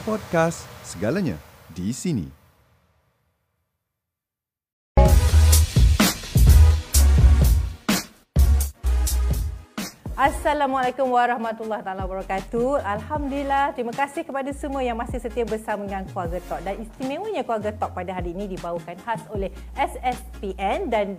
Di podcast, segalanya di sini. Assalamualaikum warahmatullahi wabarakatuh. Alhamdulillah, terima kasih kepada semua yang masih setia bersama dengan Keluarga Talk. Dan istimewanya Keluarga Talk pada hari ini dibawakan khas oleh SSPN dan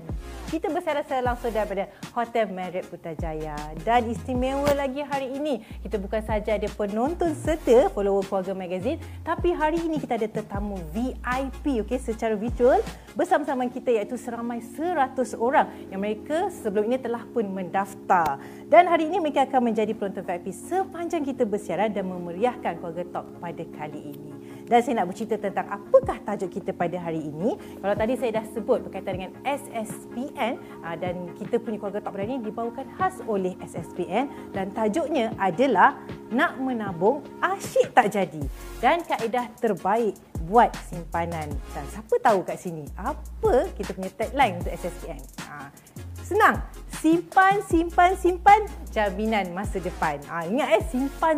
kita bersara-sara langsung daripada Hotel Marriott Putrajaya. Dan istimewa lagi hari ini, kita bukan saja ada penonton serta follower Keluarga Magazine, tapi hari ini kita ada tetamu VIP, okey, secara virtual bersama-sama kita, iaitu seramai 100 orang yang mereka sebelum ini telah pun mendaftar. Dan hari ini mereka akan menjadi penonton VIP sepanjang kita bersiaran dan memeriahkan Keluarga Talk pada kali ini. Dan saya nak bercerita tentang apakah tajuk kita pada hari ini. Kalau tadi saya dah sebut berkaitan dengan SSPN, dan kita punya Keluarga Talk pada hari ini dibawakan khas oleh SSPN dan tajuknya adalah nak menabung asyik tak jadi dan kaedah terbaik buat simpanan. Dan siapa tahu kat sini apa kita punya tagline untuk SSPN. Senang, simpan, jaminan masa depan. Ingat simpan.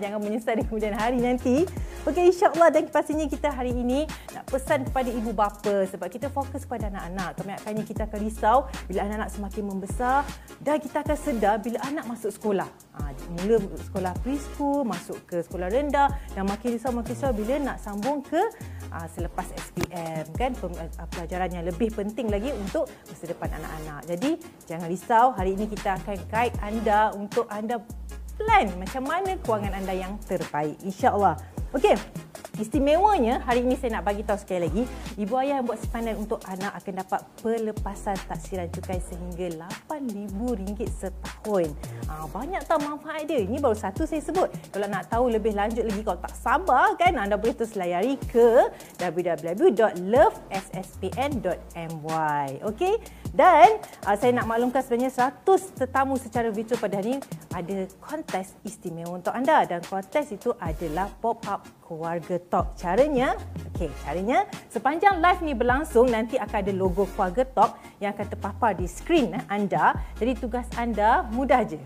Jangan menyesal di kemudian hari nanti. Okey, insyaAllah. Dan pastinya kita hari ini nak pesan kepada ibu bapa sebab kita fokus kepada anak-anak. Kebanyakannya kita akan risau bila anak-anak semakin membesar dan kita akan sedar bila anak masuk sekolah. Mula sekolah preschool, masuk ke sekolah rendah dan makin risau bila nak sambung ke selepas SPM, kan, pelajaran yang lebih penting lagi untuk masa depan anak-anak. Jadi jangan risau, hari ini kita akan guide anda untuk anda plan macam mana kewangan anda yang terbaik, insya-Allah. Okey, istimewanya hari ini saya nak bagi tahu sekali lagi, ibu ayah yang buat simpanan untuk anak akan dapat pelepasan taksiran cukai sehingga RM8,000 setahun. Banyak tak manfaat dia. Ini baru satu saya sebut. Kalau nak tahu lebih lanjut lagi, kalau tak sabar kan, anda boleh terus layari ke www.lovespn.my. Okey. Dan saya nak maklumkan sebenarnya 100 tetamu secara virtual pada hari ini ada kontes istimewa untuk anda, dan kontes itu adalah pop up Keluarga Talk. Caranya sepanjang live ni berlangsung nanti akan ada logo Keluarga Talk yang akan terpapar di skrin anda. Jadi tugas anda mudah je.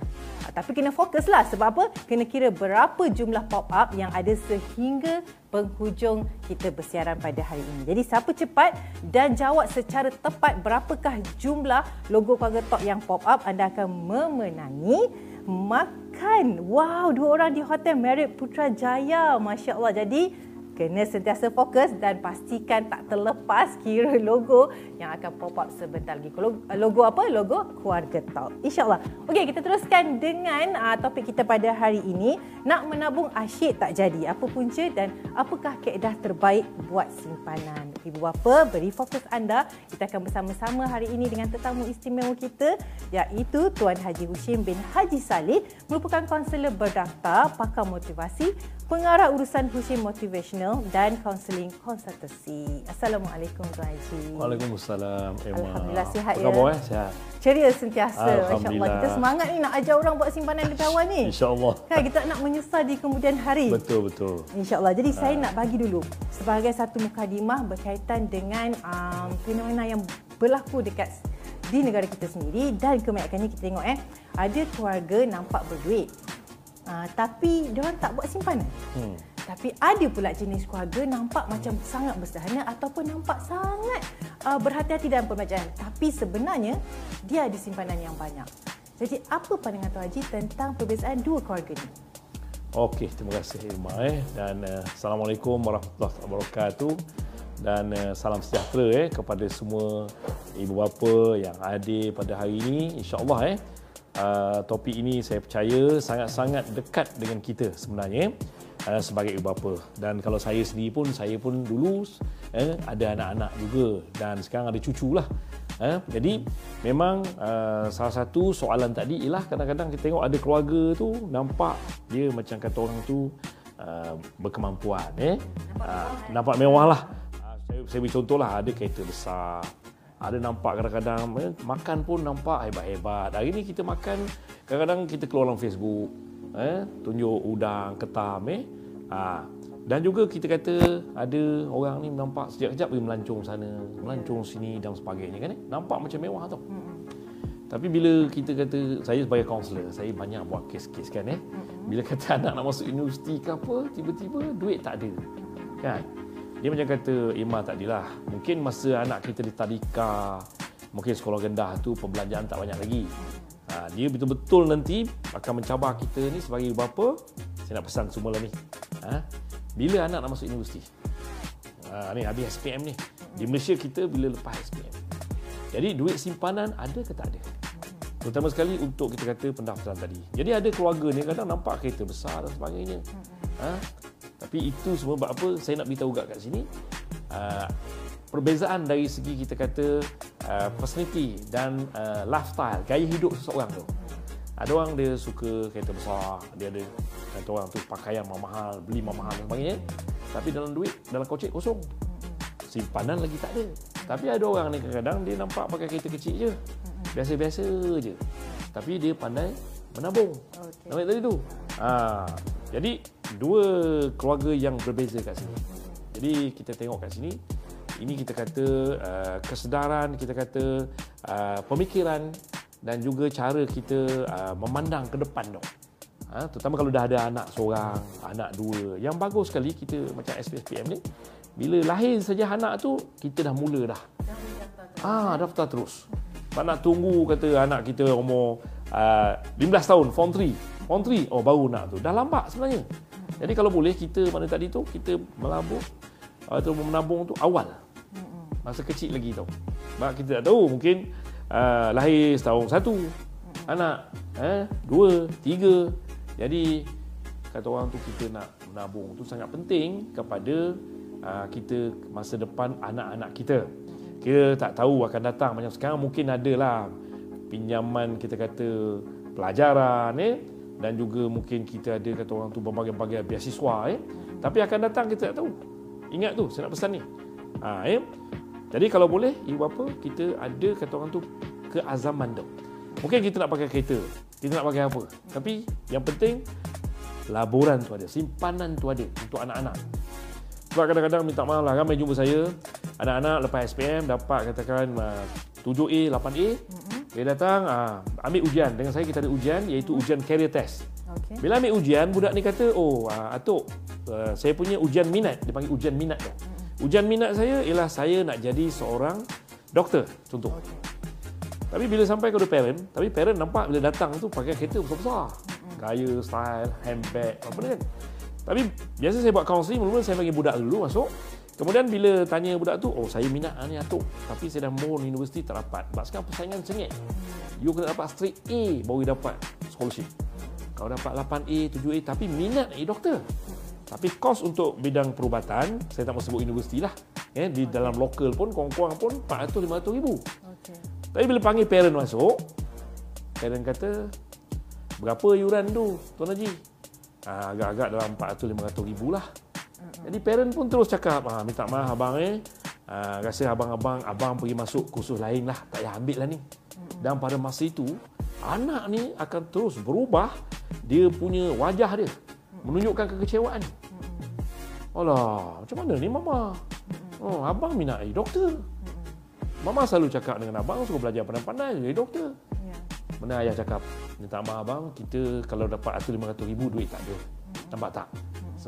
Tapi kena fokuslah, sebab apa? Kena kira berapa jumlah pop up yang ada sehingga penghujung kita bersiaran pada hari ini. Jadi siapa cepat dan jawab secara tepat berapakah jumlah logo Keluarga Talk yang pop up, anda akan memenangi makan. Wow, 2 orang di Hotel Marriott Putrajaya. Masya-Allah. Jadi kena sentiasa fokus dan pastikan tak terlepas kira logo yang akan pop up sebentar lagi. Logo apa? Logo Keluarga Talk. InsyaAllah. Okey, kita teruskan dengan topik kita pada hari ini. Nak menabung asyik tak jadi. Apa punca dan apakah kaedah terbaik buat simpanan? Ibu bapa, beri fokus anda. Kita akan bersama-sama hari ini dengan tetamu istimewa kita, iaitu Tuan Haji Hushim bin Haji Salleh, merupakan kaunselor berdaftar, pakar motivasi, pengarah urusan Hushim Motivation dan kaunseling konsultasi. Assalamualaikum Tuan Haji. Waalaikumsalam Emma. Alhamdulillah, sihat ya? Apa sihat? Ceria sentiasa. Alhamdulillah. Kita semangat ni nak ajar orang buat simpanan dari awal ni. InsyaAllah. Kan, kita nak menyesal di kemudian hari. Betul. InsyaAllah. Jadi saya nak bagi dulu sebagai satu mukadimah berkaitan dengan fenomena yang berlaku dekat di negara kita sendiri. Dan kebanyakannya kita tengok ada keluarga nampak berduit. Tapi diorang tak buat simpanan. Tapi ada pula jenis keluarga nampak macam sangat bersedahana ataupun nampak sangat berhati-hati dalam pembelanjaan. Tapi sebenarnya dia ada simpanan yang banyak. Jadi apa pandangan Tuan Haji tentang perbezaan dua keluarga ini? Okey, terima kasih Irma. Dan Assalamualaikum warahmatullahi wabarakatuh. Dan salam sejahtera kepada semua ibu bapa yang hadir pada hari ini. InsyaAllah topik ini saya percaya sangat-sangat dekat dengan kita sebenarnya. Sebagai ibu bapa, dan kalau saya sendiri pun, dulu ada anak-anak juga dan sekarang ada cucu lah. Jadi memang salah satu soalan tadi ialah kadang-kadang kita tengok ada keluarga tu nampak dia macam kata orang tu berkemampuan, nampak mewah lah. Saya beri contoh lah, ada kereta besar, ada nampak kadang-kadang makan pun nampak hebat-hebat. Hari ni kita makan kadang-kadang kita keluar dalam Facebook, tunjuk udang, ketam, dan juga kita kata ada orang ni nampak sekejap-kejap pergi melancong sana, melancong sini dan sebagainya, kan, nampak macam mewah tau. Tapi bila kita kata, saya sebagai kaunselor, saya banyak buat kes-kes, kan, Bila kata anak nak masuk universiti ke apa, tiba-tiba duit tak ada, kan? Dia macam kata, Emma tadilah, mungkin masa anak kita di tadika, mungkin sekolah rendah tu perbelanjaan tak banyak lagi. Dia betul-betul nanti akan mencabar kita ni sebagai bapa. Saya nak pesan semua lah ni. Bila anak nak masuk universiti? Ni habis SPM ni. Di Malaysia kita bila lepas SPM. Jadi duit simpanan ada ke tak ada? Terutama sekali untuk kita kata pendaftaran tadi. Jadi ada keluarga ni kadang nampak kereta besar dan sebagainya. Tapi itu semua buat apa? Saya nak beritahu kat sini. Perbezaan dari segi kita kata personality dan lifestyle, gaya hidup seseorang tu. Ada orang dia suka kereta besar, dia ada kata orang tu pakaian mahal, beli mahal dan sebagainya. Tapi dalam duit, dalam kocek kosong. Simpanan lagi tak ada. Tapi ada orang ni kadang-kadang dia nampak pakai kereta kecil je. Biasa-biasa je. Tapi dia pandai menabung. Okay. Nampak tadi tu. Jadi dua keluarga yang berbeza kat sini. Jadi kita tengok kat sini. Ini kita kata kesedaran, kita kata pemikiran dan juga cara kita memandang ke depan tu. Terutama kalau dah ada anak seorang, anak dua. Yang bagus sekali kita macam SSPN ni, bila lahir saja anak tu, kita dah mula dah. Daftar terus. Tak nak tunggu kata anak kita umur 15 tahun, form 3, oh baru nak tu. Dah lambat sebenarnya. Jadi kalau boleh kita mana tadi tu, kita melabur atau menabung tu awal. Masa kecil lagi tau. Sebab kita tak tahu, mungkin lahir setahun satu, anak dua, tiga. Jadi kata orang tu kita nak menabung tu sangat penting kepada kita masa depan anak-anak kita. Kita tak tahu akan datang, macam sekarang mungkin adalah pinjaman kita kata pelajaran dan juga mungkin kita ada kata orang tu berbagai-bagai beasiswa tapi akan datang kita tak tahu. Ingat tu, saya nak pesan ni. Jadi kalau boleh, ibu bapa kita ada kata orang tu keazaman tu. Mungkin kita nak pakai kereta, kita nak pakai apa. Tapi yang penting laburan tu ada, simpanan tu ada untuk anak-anak. Sebab kadang-kadang minta maaf lah, ramai jumpa saya, anak-anak lepas SPM dapat katakan 7A, 8A. Dia datang ambil ujian. Dengan saya kita ada ujian, iaitu ujian career test. Okay. Bila ambil ujian, budak ni kata, oh atuk, saya punya ujian minat. Dia panggil ujian minat tu. Ujian minat saya ialah saya nak jadi seorang doktor, contoh. Okay. Tapi bila sampai kepada parent, tapi parent nampak bila datang tu pakai kereta besar-besar. Gaya, style, handbag, apa ni kan. Tapi biasa saya buat kaunseling, mula-mula saya bagi budak dulu masuk. Kemudian bila tanya budak tu, oh saya minat ni atuk. Tapi saya dah mohon universiti tak dapat. Sebab sekarang persaingan sengit. You kena dapat straight A baru dapat scholarship. Kau dapat 8A, 7A tapi minat ni doktor. Tapi kos untuk bidang perubatan, saya tak mahu sebut universiti lah. Di dalam lokal pun, kurang-kurang pun RM400,000-RM500,000. Okay. Tapi bila panggil parent masuk, parent kata, berapa yuran tu, Tuan Haji? Agak-agak dalam RM400,000-RM500,000 lah. Jadi parent pun terus cakap, minta maaf abang rasa abang pergi masuk kursus lain lah, tak payah ambil lah ni. Dan pada masa itu, anak ni akan terus berubah, dia punya wajah dia. Menunjukkan kekecewaan. Alah, macam mana ni Mama? Oh, abang minat jadi doktor. Mama selalu cakap dengan abang, suruh belajar pandai-pandai jadi doktor. Yeah. Mana ayah cakap, minta maaf abang, kita kalau dapat RM500,000 duit tak ada. Nampak tak?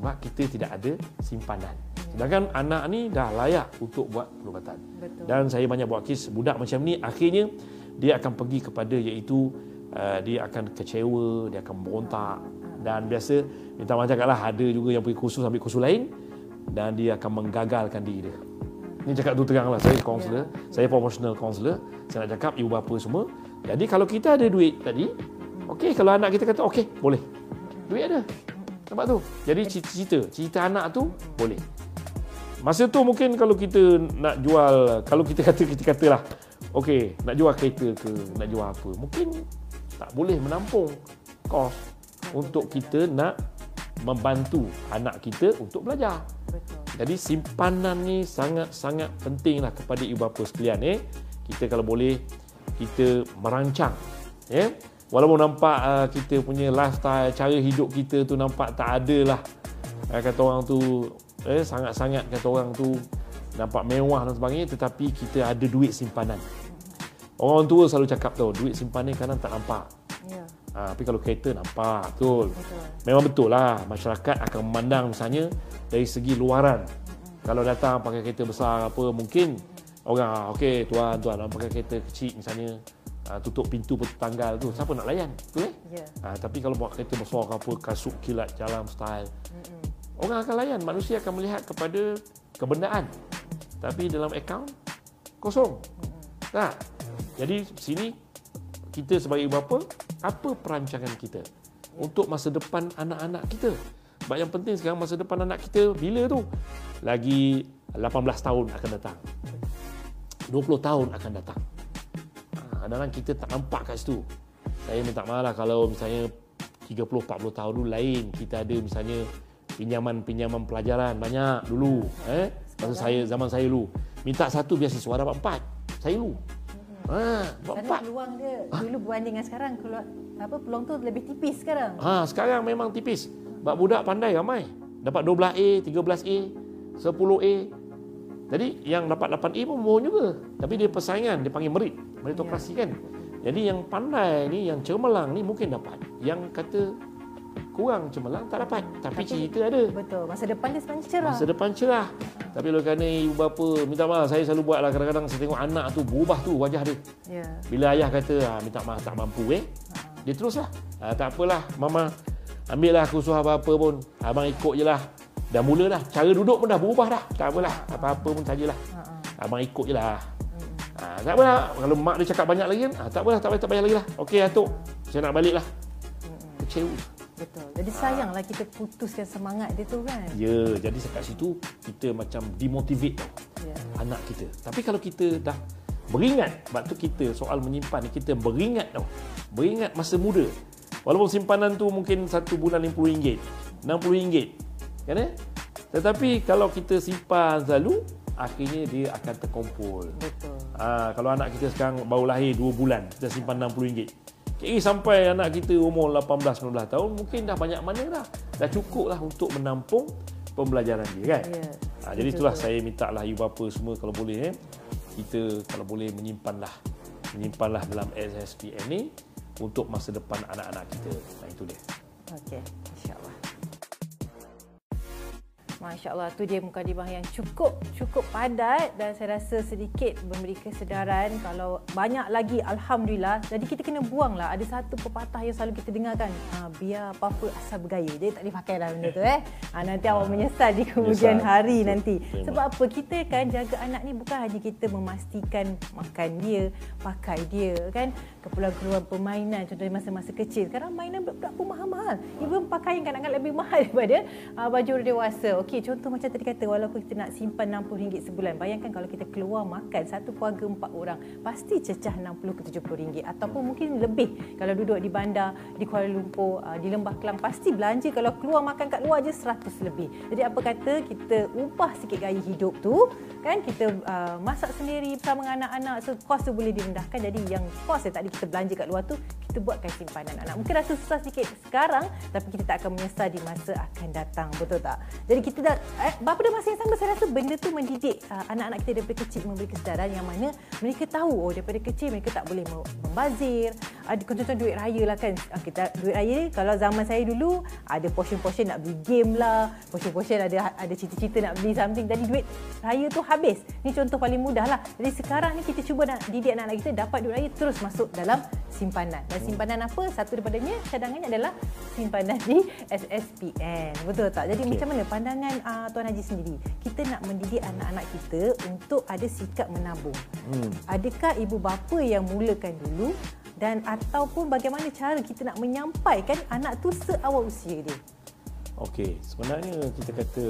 Sebab kita tidak ada simpanan. Sedangkan anak ni dah layak untuk buat perubatan. Betul. Dan saya banyak buat kes budak macam ni, akhirnya dia akan pergi kepada iaitu dia akan kecewa, dia akan berontak. Dan biasa minta maaf cakaplah, ada juga yang pergi kursus ambil kursus lain dan dia akan menggagalkan diri dia. Ini cakap tu teranglah, saya kaunselor, saya professional kaunselor, saya nak cakap ibu bapa semua. Jadi kalau kita ada duit tadi, okey, kalau anak kita kata okey, boleh. Duit ada. Nampak tu? Jadi cita-cita anak tu boleh. Masa tu mungkin kalau kita nak jual, kalau kita katalah, okey, nak jual kereta ke, nak jual apa, mungkin tak boleh menampung kos untuk kita nak membantu anak kita untuk belajar. Betul. Jadi simpanan ni sangat-sangat pentinglah kepada ibu bapa sekalian. Kita kalau boleh kita merancang. Walaupun nampak kita punya lifestyle, cara hidup kita tu nampak tak adalah kata orang tu sangat-sangat kata orang tu nampak mewah dan sebagainya, tetapi kita ada duit simpanan. Orang tua selalu cakap tau, duit simpanan kadang tak nampak. Tapi kalau kereta nampak, betul. Memang betul lah, masyarakat akan memandang misalnya dari segi luaran. Kalau datang pakai kereta besar apa, mungkin orang, okey tuan-tuan orang pakai kereta kecil misalnya, tutup pintu tanggal tu, siapa nak layan? Betul eh? Yeah. Tapi kalau bawa kereta besar ke apa, kasut kilat jalan style, orang akan layan. Manusia akan melihat kepada kebendaan. Tapi dalam akaun kosong. Tak. Jadi sini kita sebagai ibu bapa, apa perancangan kita untuk masa depan anak-anak kita? Sebab yang penting sekarang masa depan anak kita bila tu? Lagi 18 tahun akan datang. 20 tahun akan datang. Kadang-kadang kita tak nampak kat situ. Saya minta maaf lah kalau misalnya 30-40 tahun dulu lain. Kita ada misalnya pinjaman-pinjaman pelajaran banyak dulu. Masa zaman saya dulu. Minta satu biasiswa dapat 4. Saya dulu. Dapat 4. Peluang dia dulu berbanding dengan sekarang. Peluang tu lebih tipis sekarang. Sekarang memang tipis. Sebab budak pandai ramai. Dapat 12A, 13A, 10A. Jadi yang dapat 8A pun mohon juga. Tapi dia persaingan, dia panggil meritokrasi kan. Jadi yang pandai ni, yang cemerlang ni mungkin dapat. Yang kata kurang cemerlang tak dapat. Tapi cerita ada. Betul. Masa depan dia sebenarnya cerah. Masa depan cerah. Tapi oleh kerana ibu bapa, minta maaf, saya selalu buatlah, kadang-kadang saya tengok anak tu berubah tu wajah dia. Yeah. Bila ayah kata, minta maaf tak mampu dia teruslah. Tak apalah mama, ambillah kursus apa-apa pun. Abang ikut je lah. Dah mula dah. Cara duduk pun dah berubah dah. Tak apalah. Apa-apa pun sajalah. Abang ikut je lah. Tak apalah. Kalau mak dia cakap banyak lagi kan, tak apalah. Tak payah lagi lah. Okey atuk, saya nak balik lah. Kecewa. Betul. Jadi sayanglah kita putuskan semangat dia tu kan. Ya. Jadi kat situ, kita macam demotivate anak kita. Tapi kalau kita dah beringat, sebab tu kita soal menyimpan ni, kita beringat tau. Beringat masa muda. Walaupun simpanan tu mungkin satu bulan RM50, RM60. Kan Tetapi kalau kita simpan selalu, akhirnya dia akan terkumpul. Betul. Kalau anak kita sekarang baru lahir 2 bulan, kita simpan RM60. Kira sampai anak kita umur 18-19 tahun, mungkin dah banyak mana dah. Dah cukup lah untuk menampung pembelajaran dia kan. Ya, jadi itulah saya minta lah ibu bapa semua kalau boleh. Kita kalau boleh menyimpanlah dalam SSPN ni untuk masa depan anak-anak kita. Nah, itu dia. Okey, insya-Allah. Masya-Allah, tu dia mukadimah yang cukup padat dan saya rasa sedikit memberi kesedaran. Kalau banyak lagi, alhamdulillah. Jadi kita kena buanglah. Ada satu pepatah yang selalu kita dengarkan, biar apa-apa asal bergaya. Jadi tak boleh pakai dalam benda tu nanti awak menyesal di kemudian hari nanti. Sebab apa? Kita kan jaga anak ni bukan hanya kita memastikan makan dia, pakai dia kan, keperluan-keperluan permainan contohnya masa-masa kecil. Sekarang mainan budak pun mahal-mahal. Even pakaian kadang-kadang lebih mahal daripada baju dewasa. Okey, contoh macam tadi kata, walaupun kita nak simpan RM60 sebulan, bayangkan kalau kita keluar makan satu keluarga 4 orang, pasti cecah RM60 ke RM70 ataupun mungkin lebih kalau duduk di bandar, di Kuala Lumpur, di Lembah Kelang, pasti belanja kalau keluar makan kat luar je RM100 lebih. Jadi apa kata kita ubah sikit gaya hidup tu kan, kita masak sendiri bersama dengan anak-anak, so kos tu boleh direndahkan. Jadi yang kos yang tadi kita belanja kat luar tu, kita buatkan simpanan anak. Mungkin rasa susah sikit sekarang, tapi kita tak akan menyesal di masa akan datang, betul tak? Jadi kita pada masa yang sama saya rasa benda tu mendidik anak-anak kita daripada kecil, memberi kesedaran yang mana mereka tahu daripada kecil mereka tak boleh membazir. Ada contoh duit raya lah kan. Kita duit raya, kalau zaman saya dulu ada portion-portion nak beli game lah, portion-portion ada cita-cita nak beli something. Jadi duit raya tu habis. Ni contoh paling mudah lah. Jadi sekarang ni kita cuba nak didik anak-anak kita dapat duit raya terus masuk dalam simpanan. Dan simpanan apa? Satu daripadanya cadangannya adalah simpanan di SSPN. Betul tak? Jadi macam mana pandangan Tuan Haji sendiri, kita nak mendidik anak-anak kita untuk ada sikap menabung. Adakah ibu bapa yang mulakan dulu dan ataupun bagaimana cara kita nak menyampaikan anak tu seawal usia dia? Okey, sebenarnya kita kata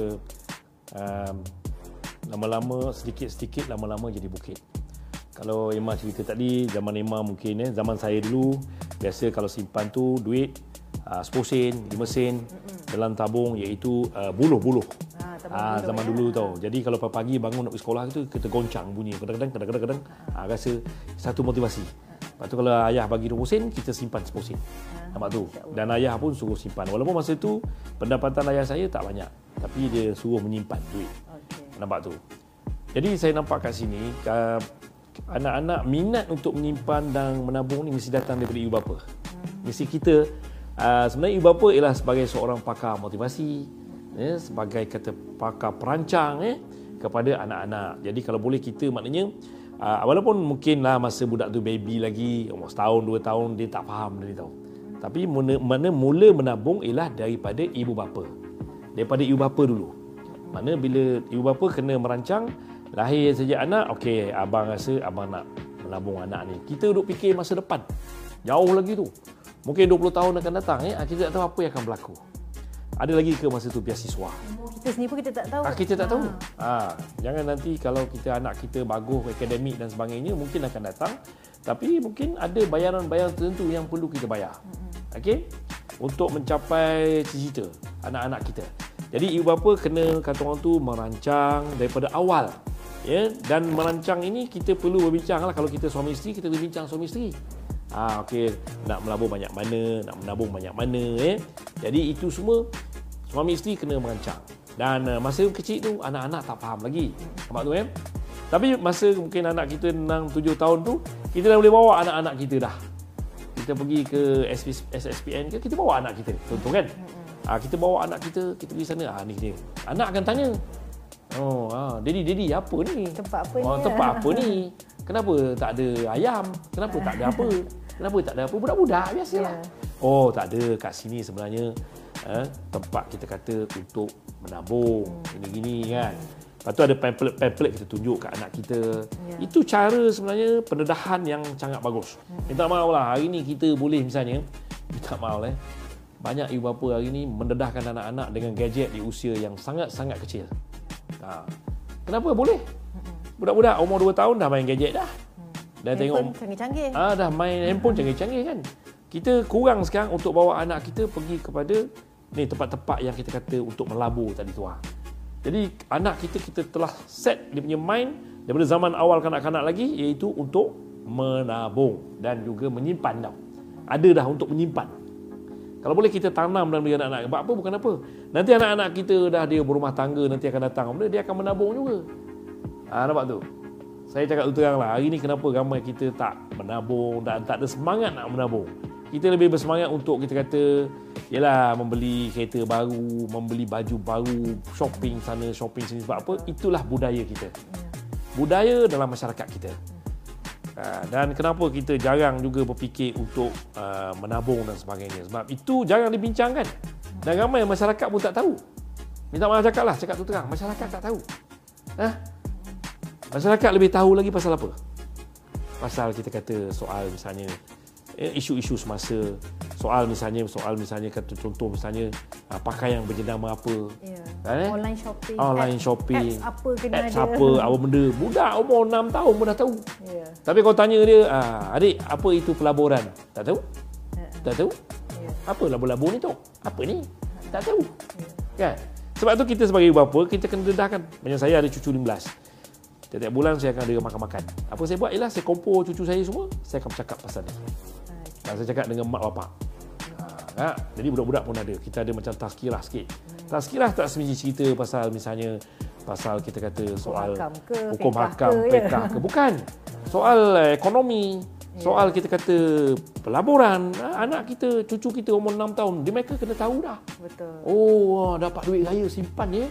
lama-lama, sedikit-sedikit lama-lama jadi bukit. Kalau Emma cerita tadi, zaman Emma mungkin zaman saya dulu, biasa kalau simpan tu duit 10 sen, 5 sen dalam tabung, iaitu buluh-buluh. Zaman dulu tau. Jadi kalau pagi-pagi bangun nak pergi sekolah tu, kita goncang bunyi. Kadang-kadang rasa satu motivasi. Lepas tu kalau ayah bagi 20 sen, kita simpan 10 sen. Nampak tu? Dan ayah pun suruh simpan. Walaupun masa tu pendapatan ayah saya tak banyak, tapi dia suruh menyimpan duit. Nampak tu? Jadi saya nampak kat sini, anak-anak minat untuk menyimpan dan menabung ni mesti datang daripada ibu bapa. Mesti kita sebenarnya ibu bapa ialah sebagai seorang pakar motivasi, sebagai kata pakar perancang kepada anak-anak. Jadi kalau boleh kita maknanya walaupun mungkinlah masa budak tu baby lagi, umur setahun, 2 tahun, dia tak faham dia tahu. Tapi mula menabung ialah daripada ibu bapa. Daripada ibu bapa dulu. Mana bila ibu bapa kena merancang, lahir saja anak, okey abang rasa abang nak menabung anak ni. Kita duduk fikir masa depan. Jauh lagi tu. Mungkin 20 tahun akan datang kita tak tahu apa yang akan berlaku. Ada lagi ke masa tu biasiswa? Kita sendiri pun kita tak tahu. Kita tak tahu. Jangan nanti kalau kita anak kita bagus akademik dan sebagainya, mungkin akan datang. Tapi mungkin ada bayaran-bayaran tertentu yang perlu kita bayar. Okey? Untuk mencapai cita-cita anak-anak kita. Jadi ibu bapa kena kata orang tu merancang daripada awal. Ya, dan merancang ini kita perlu berbincanglah. Kalau kita suami isteri, kita perlu bincang suami isteri. Okey, nak melabur banyak mana, nak menabung banyak mana. Jadi itu semua suami isteri kena merancang. Dan masa kecil tu anak-anak tak faham lagi. Nampak tu kan? Tapi masa mungkin anak kita 6-7 tahun tu, kita dah boleh bawa anak-anak kita dah. Kita pergi ke SSPN ke, kita bawa anak kita. Contoh kan? Kita bawa anak kita, kita pergi sana. Ni dia. Anak akan tanya. Daddy, apa ni? Tempat apa ni? Kenapa tak ada ayam? Kenapa tak ada apa? Kenapa tak ada apa? Budak-budak biasalah. Tak ada kat sini sebenarnya tempat kita kata untuk menabung. Gini-gini kan. Lepas tu ada pamphlet kita tunjuk kat anak kita. Itu cara sebenarnya pendedahan yang sangat bagus. Minta maaf lah. Hari ni kita boleh misalnya, minta maaf banyak ibu bapa hari ni mendedahkan anak-anak dengan gadget di usia yang sangat-sangat kecil. Kenapa boleh? Budak-budak umur 2 tahun dah main gadget dah. Dah tengok handphone canggih-canggih. Dah main handphone canggih-canggih kan. Kita kurang sekarang untuk bawa anak kita pergi kepada ni tempat-tempat yang kita kata untuk melabur tadi tu. Jadi anak kita telah set dia punya mind daripada zaman awal kanak-kanak lagi, iaitu untuk menabung dan juga menyimpan dah. Ada dah untuk menyimpan. Kalau boleh kita tanam dalam diri anak-anak. Sebab apa? Bukan apa. Nanti anak-anak kita dah dia berumah tangga nanti akan datang. Dia akan menabung juga. Nampak tu? Saya cakap terang lah, hari ni kenapa ramai kita tak menabung dan tak ada semangat nak menabung. Kita lebih bersemangat untuk kita kata, yalah membeli kereta baru, membeli baju baru, shopping sana, shopping sini. Sebab apa? Itulah budaya kita. Budaya dalam masyarakat kita. Dan kenapa kita jarang juga berfikir untuk menabung dan sebagainya. Sebab itu jarang dibincangkan. Dan ramai masyarakat pun tak tahu. Minta maaf cakap tu terang. Masyarakat tak tahu. Masyarakat lebih tahu lagi pasal apa? Pasal kita kata soal misalnya isu-isu semasa, soal misalnya kata contoh misalnya pakaian berjenama apa? Online shopping. Apps apa kena apps ada? Apa benda? Budak umur 6 tahun pun dah tahu. Tapi kau tanya dia, adik apa itu pelaburan? Tak tahu. Apa labu-labu ni tu? Apa ni? Tak tahu. Kan? Sebab tu kita sebagai ibu bapa kita kena dedahkan. Macam saya ada cucu 15. Setiap bulan saya akan ada makan-makan. Apa saya buat ialah saya kumpul cucu saya semua, saya akan bercakap pasal ni. Saya cakap dengan mak bapak. Jadi budak-budak pun ada. Kita ada macam tazkirah sikit. Tazkirah tak semestinya cerita pasal misalnya pasal kita kata soal hukum hakam ke, fiqah ke. Bukan. Soal ekonomi, soal kita kata pelaburan. Anak kita, cucu kita umur 6 tahun, mereka kena tahu dah. Betul. Dapat duit raya simpan ya.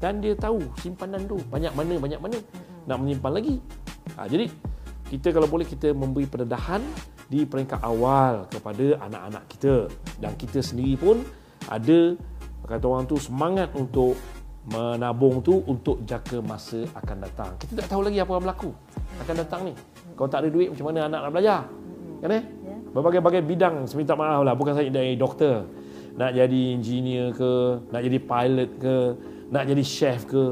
Dan dia tahu simpanan tu banyak mana nak menyimpan lagi. Jadi kita kalau boleh kita memberi pendedahan di peringkat awal kepada anak-anak kita, dan kita sendiri pun ada kata orang tu semangat untuk menabung tu untuk jangka masa akan datang. Kita tak tahu lagi apa yang berlaku akan datang ni. Kalau tak ada duit macam mana anak nak belajar? Kan Berbagai-bagai bidang, minta maaf lah, bukan saja dari doktor, nak jadi engineer ke, nak jadi pilot ke, nak jadi chef ke,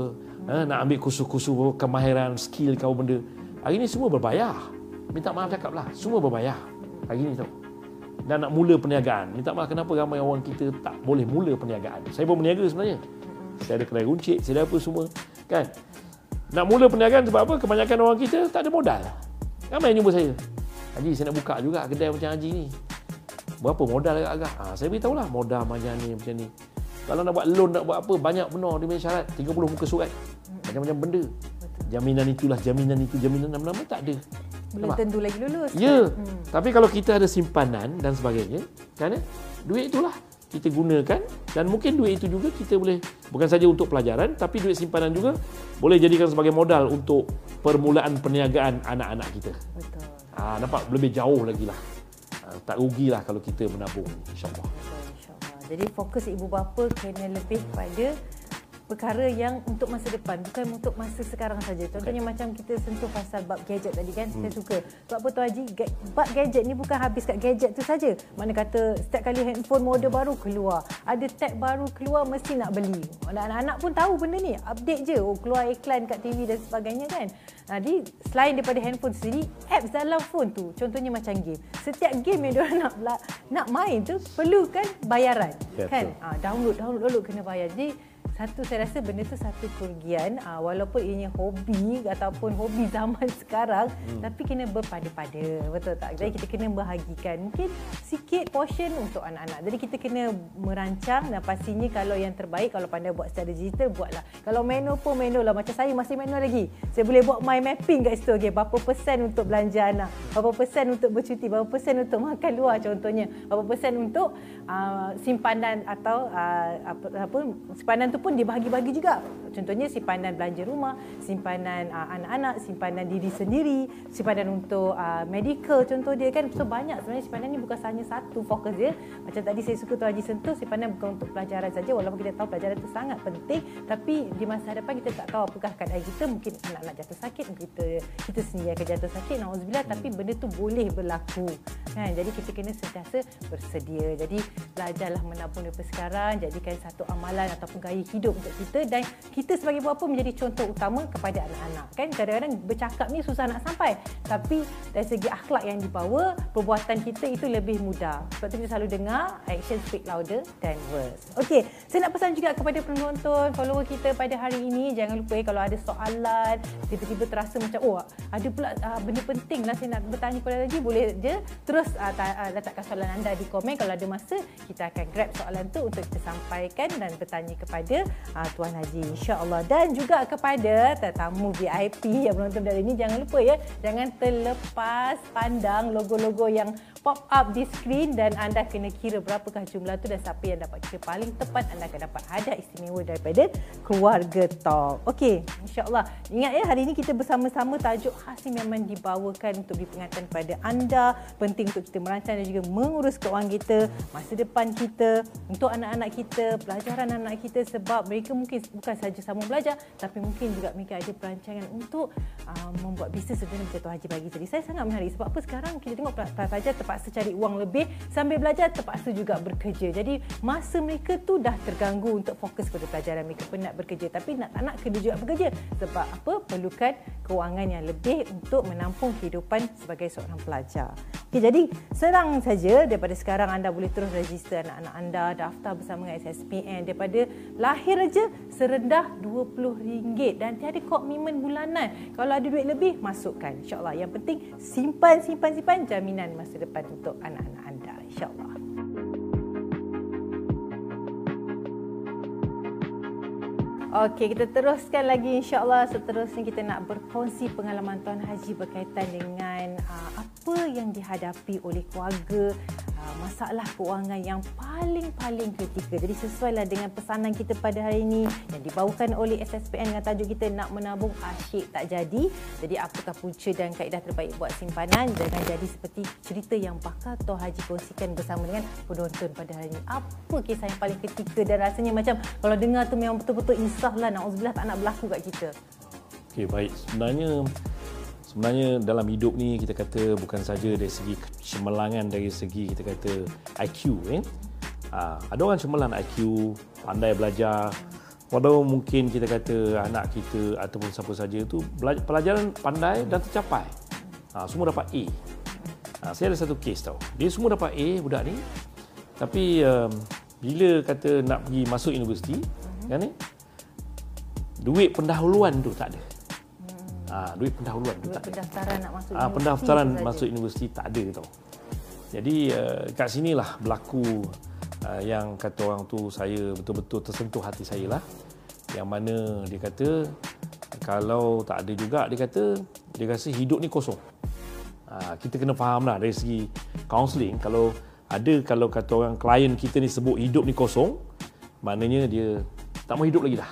nak ambil kursus-kursus kemahiran, skill kau benda. Hari ni semua berbayar. Minta maaf cakaplah, semua berbayar. Hari ni tahu. Dan nak mula perniagaan. Minta maaf kenapa ramai orang kita tak boleh mula perniagaan. Saya pun berniaga sebenarnya. Saya ada kedai runcit, saya ada apa semua. Kan? Nak mula perniagaan sebab apa? Kebanyakan orang kita tak ada modal. Ramai yang jumpa saya. Haji, saya nak buka juga kedai macam Haji ni. Berapa modal agak-agak? Saya beritahulah modal macam ni, macam ni. Kalau nak buat loan, nak buat apa, banyak benar dia punya syarat. 30 muka surat. Macam-macam benda. Jaminan itulah, jaminan itu, jaminan nama-nama tak ada. belum tentu lagi lulus. Ya. Kan? Tapi kalau kita ada simpanan dan sebagainya, kerana duit itulah kita gunakan, dan mungkin duit itu juga kita boleh bukan saja untuk pelajaran, tapi duit simpanan juga boleh jadikan sebagai modal untuk permulaan perniagaan anak-anak kita. Betul. Ha, nampak lebih jauh lagi lah. Tak rugilah kalau kita menabung, insya-Allah. Insya-Allah. Jadi fokus ibu bapa kena lebih pada perkara yang untuk masa depan, bukan untuk masa sekarang saja. Contohnya macam kita sentuh pasal bab gadget tadi kan, saya suka. Sebab apa Tuan Haji, bab gadget ni bukan habis kat gadget tu saja. Mana kata setiap kali handphone model baru keluar, ada tab baru keluar, mesti nak beli. Anak-anak pun tahu benda ni, update je. Oh, keluar iklan kat TV dan sebagainya kan. Jadi selain daripada handphone sendiri, apps dalam phone tu, contohnya macam game. Setiap game yang diorang nak main tu perlukan bayaran. Kan? Download kena bayar. Jadi saya rasa benda tu satu kerugian, walaupun ianya hobi ataupun hobi zaman sekarang, tapi kena berpada-pada, betul tak? Jadi kita kena bahagikan mungkin sikit portion untuk anak-anak. Jadi kita kena merancang, dan pastinya kalau yang terbaik, kalau pandai buat secara digital, buatlah. Kalau manual pun manual lah, macam saya masih manual lagi. Saya boleh buat mind mapping kat situ, okay, berapa persen untuk belanja anak, berapa persen untuk bercuti, berapa persen untuk makan luar contohnya, berapa persen untuk simpanan atau simpanan tu pun dibahagi-bahagi juga. Contohnya simpanan belanja rumah, simpanan anak-anak, simpanan diri sendiri, simpanan untuk medical contoh dia kan. So banyak sebenarnya simpanan ni, bukan hanya satu fokus dia. Macam tadi saya suka Tuan Haji sentuh, simpanan bukan untuk pelajaran saja, walaupun kita tahu pelajaran itu sangat penting, tapi di masa hadapan kita tak tahu apakah keadaan kita. Mungkin anak-anak jatuh sakit, mungkin kita sendiri akan jatuh sakit, na'udzubillah, tapi benda tu boleh berlaku. Kan? Jadi kita kena sentiasa bersedia. Jadi belajarlah menabung daripada sekarang, jadikan satu amalan ataupun gaya hidup untuk kita, dan kita sebagai ibu bapa menjadi contoh utama kepada anak-anak. Kan kadang-kadang bercakap ni susah nak sampai, tapi dari segi akhlak yang dibawa, perbuatan kita itu lebih mudah. Sebab tu kita selalu dengar, action speak louder than words. Okey, saya nak pesan juga kepada penonton, follower kita pada hari ini, jangan lupa kalau ada soalan, tiba-tiba terasa macam oh ada pula benda penting lah saya nak bertanya kepada lagi, boleh je terus letakkan soalan anda di komen. Kalau ada masa, kita akan grab soalan tu untuk kita sampaikan dan bertanya kepada Tuan Haji, insya-Allah. Dan juga kepada tetamu VIP yang menonton dari ini, jangan lupa ya, jangan terlepas pandang logo-logo yang pop up di skrin, dan anda kena kira berapakah jumlah tu, dan siapa yang dapat kira paling tepat, anda akan dapat hadiah istimewa daripada Keluarga Talk. Okey, insya-Allah. Ingat ya, hari ini kita bersama-sama tajuk khas yang memang dibawakan untuk diperingatan kepada anda, penting untuk kita merancang dan juga mengurus kewangan kita, masa depan kita, untuk anak-anak kita, pelajaran anak kita. Sebab mereka mungkin bukan sahaja sama belajar, tapi mungkin juga mereka ada perancangan untuk membuat bisnes sebenarnya macam Tuan Haji bagi tadi. Saya sangat menarik sebab apa sekarang kita tengok pelajar terpaksa cari wang lebih, sambil belajar terpaksa juga bekerja. Jadi masa mereka tu dah terganggu untuk fokus pada pelajaran, mereka penat bekerja, tapi nak tak nak kena juga bekerja. Sebab apa? Perlukan kewangan yang lebih untuk menampung kehidupan sebagai seorang pelajar. Okay, jadi senang saja daripada sekarang anda boleh terus register anak-anak anda, daftar bersama dengan SSPN daripada lahir aja serendah RM20, dan tiada komitmen bulanan. Kalau ada duit lebih, masukkan, insya-Allah. Yang penting simpan, jaminan masa depan untuk anak-anak anda, insya-Allah. Okey, kita teruskan lagi insya-Allah. Seterusnya kita nak berkongsi pengalaman Tuan Haji berkaitan dengan apa yang dihadapi oleh keluarga, masalah kewangan yang paling kritikal. Jadi sesuailah dengan pesanan kita pada hari ini yang dibawakan oleh SSPN dengan tajuk kita nak menabung asyik tak jadi. Jadi apakah punca dan kaedah terbaik buat simpanan? Jangan jadi seperti cerita yang bakal Tuan Haji kongsikan bersama dengan penonton pada hari ini. Apa kisah yang paling kritikal dan rasanya macam kalau dengar tu memang betul-betul insaflah, na'udzubillah tak nak berlaku kat kita. Okey, baik. Sebenarnya dalam hidup ni kita kata bukan saja dari segi cemerlangan, dari segi kita kata IQ. Ada orang cemerlang IQ, pandai belajar. Walaupun mungkin kita kata anak kita ataupun siapa saja itu pelajaran pandai dan tercapai. Semua dapat A. Saya ada satu kes tau. Dia semua dapat A budak ni. Tapi bila kata nak pergi masuk universiti, kan ni, duit pendahuluan tu tak ada. Duit pendahuluan tu tak ada. Pendaftaran nak masuk universiti. Pendaftaran masuk universiti tak ada tau. Jadi kat sinilah berlaku yang kata orang tu, saya betul-betul tersentuh hati saya lah. Yang mana dia kata kalau tak ada juga, dia kata dia rasa hidup ni kosong. Kita kena faham lah dari segi kaunseling. Kalau kata orang klien kita ni sebut hidup ni kosong, maknanya dia tak mahu hidup lagi dah.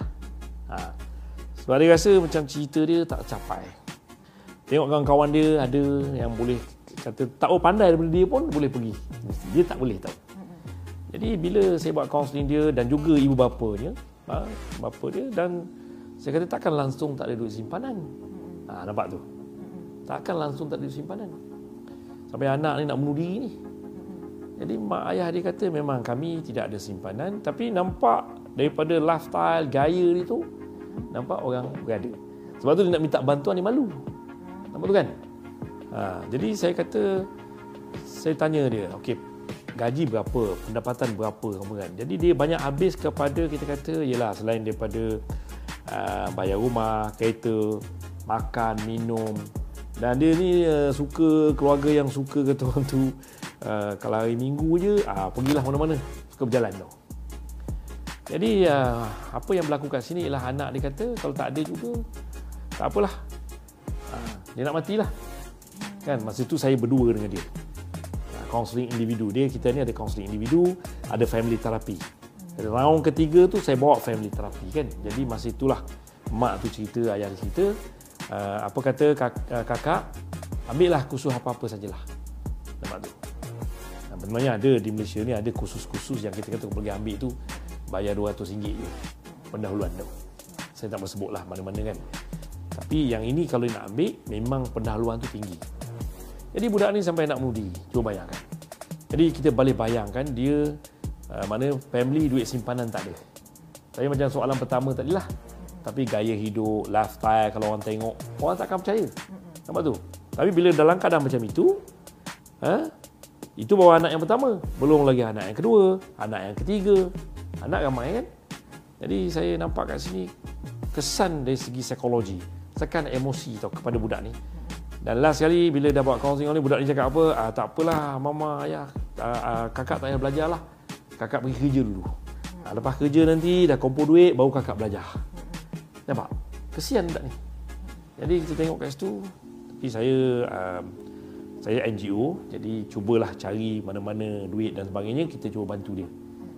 Sebab dia rasa macam cerita dia tak capai. Tengok kawan-kawan dia ada yang boleh kata tak pandai daripada dia pun boleh pergi. Dia tak boleh tahu. Jadi bila saya buat kaunseling dia dan juga ibu bapa dia, dan saya kata takkan langsung tak ada duit simpanan. Nampak tu? Takkan langsung tak ada duit simpanan. Sampai anak ni nak bunuh diri ni. Jadi mak ayah dia kata memang kami tidak ada simpanan, tapi nampak daripada lifestyle, gaya dia tu, nampak orang berada. Sebab tu dia nak minta bantuan ni malu. Nampak tu kan? Jadi saya tanya dia, okey, gaji berapa, pendapatan berapa kamu kan? Jadi dia banyak habis kepada, kita kata, ialah selain daripada bayar rumah, kereta, makan, minum. Dan dia ni suka keluarga yang suka kata orang tu, kalau hari minggu je pergilah mana-mana, suka berjalan tau. Jadi apa yang berlaku kat sini ialah anak dia kata kalau tak ada juga tak apalah, dia nak matilah. Kan, masa itu saya berdua dengan dia. Kaunseling individu. Kita ni ada kaunseling individu, ada family therapy. Round ketiga tu saya bawa family therapy kan. Jadi masa itulah mak tu cerita, ayah dia cerita, apa kata kakak, ambillah kursus apa-apa sajalah. Nampak tu. Dan sebenarnya ada di Malaysia ni ada kursus-kursus yang kita kata boleh ambil tu bayar RM200 je. Pendahuluan tu. Saya tak bersebutlah mana-mana kan. Tapi yang ini kalau nak ambil memang pendahuluan tu tinggi. Jadi budak ni sampai nak mudi, cuba bayangkan. Jadi kita boleh bayangkan dia mana family duit simpanan tak ada. Saya macam soalan pertama tadi lah. Tapi gaya hidup, lifestyle, kalau orang tengok, orang takkan percaya. Nampak tu? Tapi bila dalam keadaan macam itu, itu baru anak yang pertama. Belum lagi anak yang kedua, anak yang ketiga. Anak ramai kan? Jadi saya nampak kat sini kesan dari segi psikologi, tekan emosi tau kepada budak ni. Dan last sekali bila dah buat kaunseling ni, budak ni cakap apa? Tak apalah mama, ayah, kakak tak payah belajar lah. Kakak pergi kerja dulu. Lepas kerja nanti dah kumpul duit, baru kakak belajar. Nampak? Kesian budak ni. Jadi kita tengok kat situ. Tapi saya NGO, jadi cubalah cari mana-mana duit dan sebagainya, kita cuba bantu dia.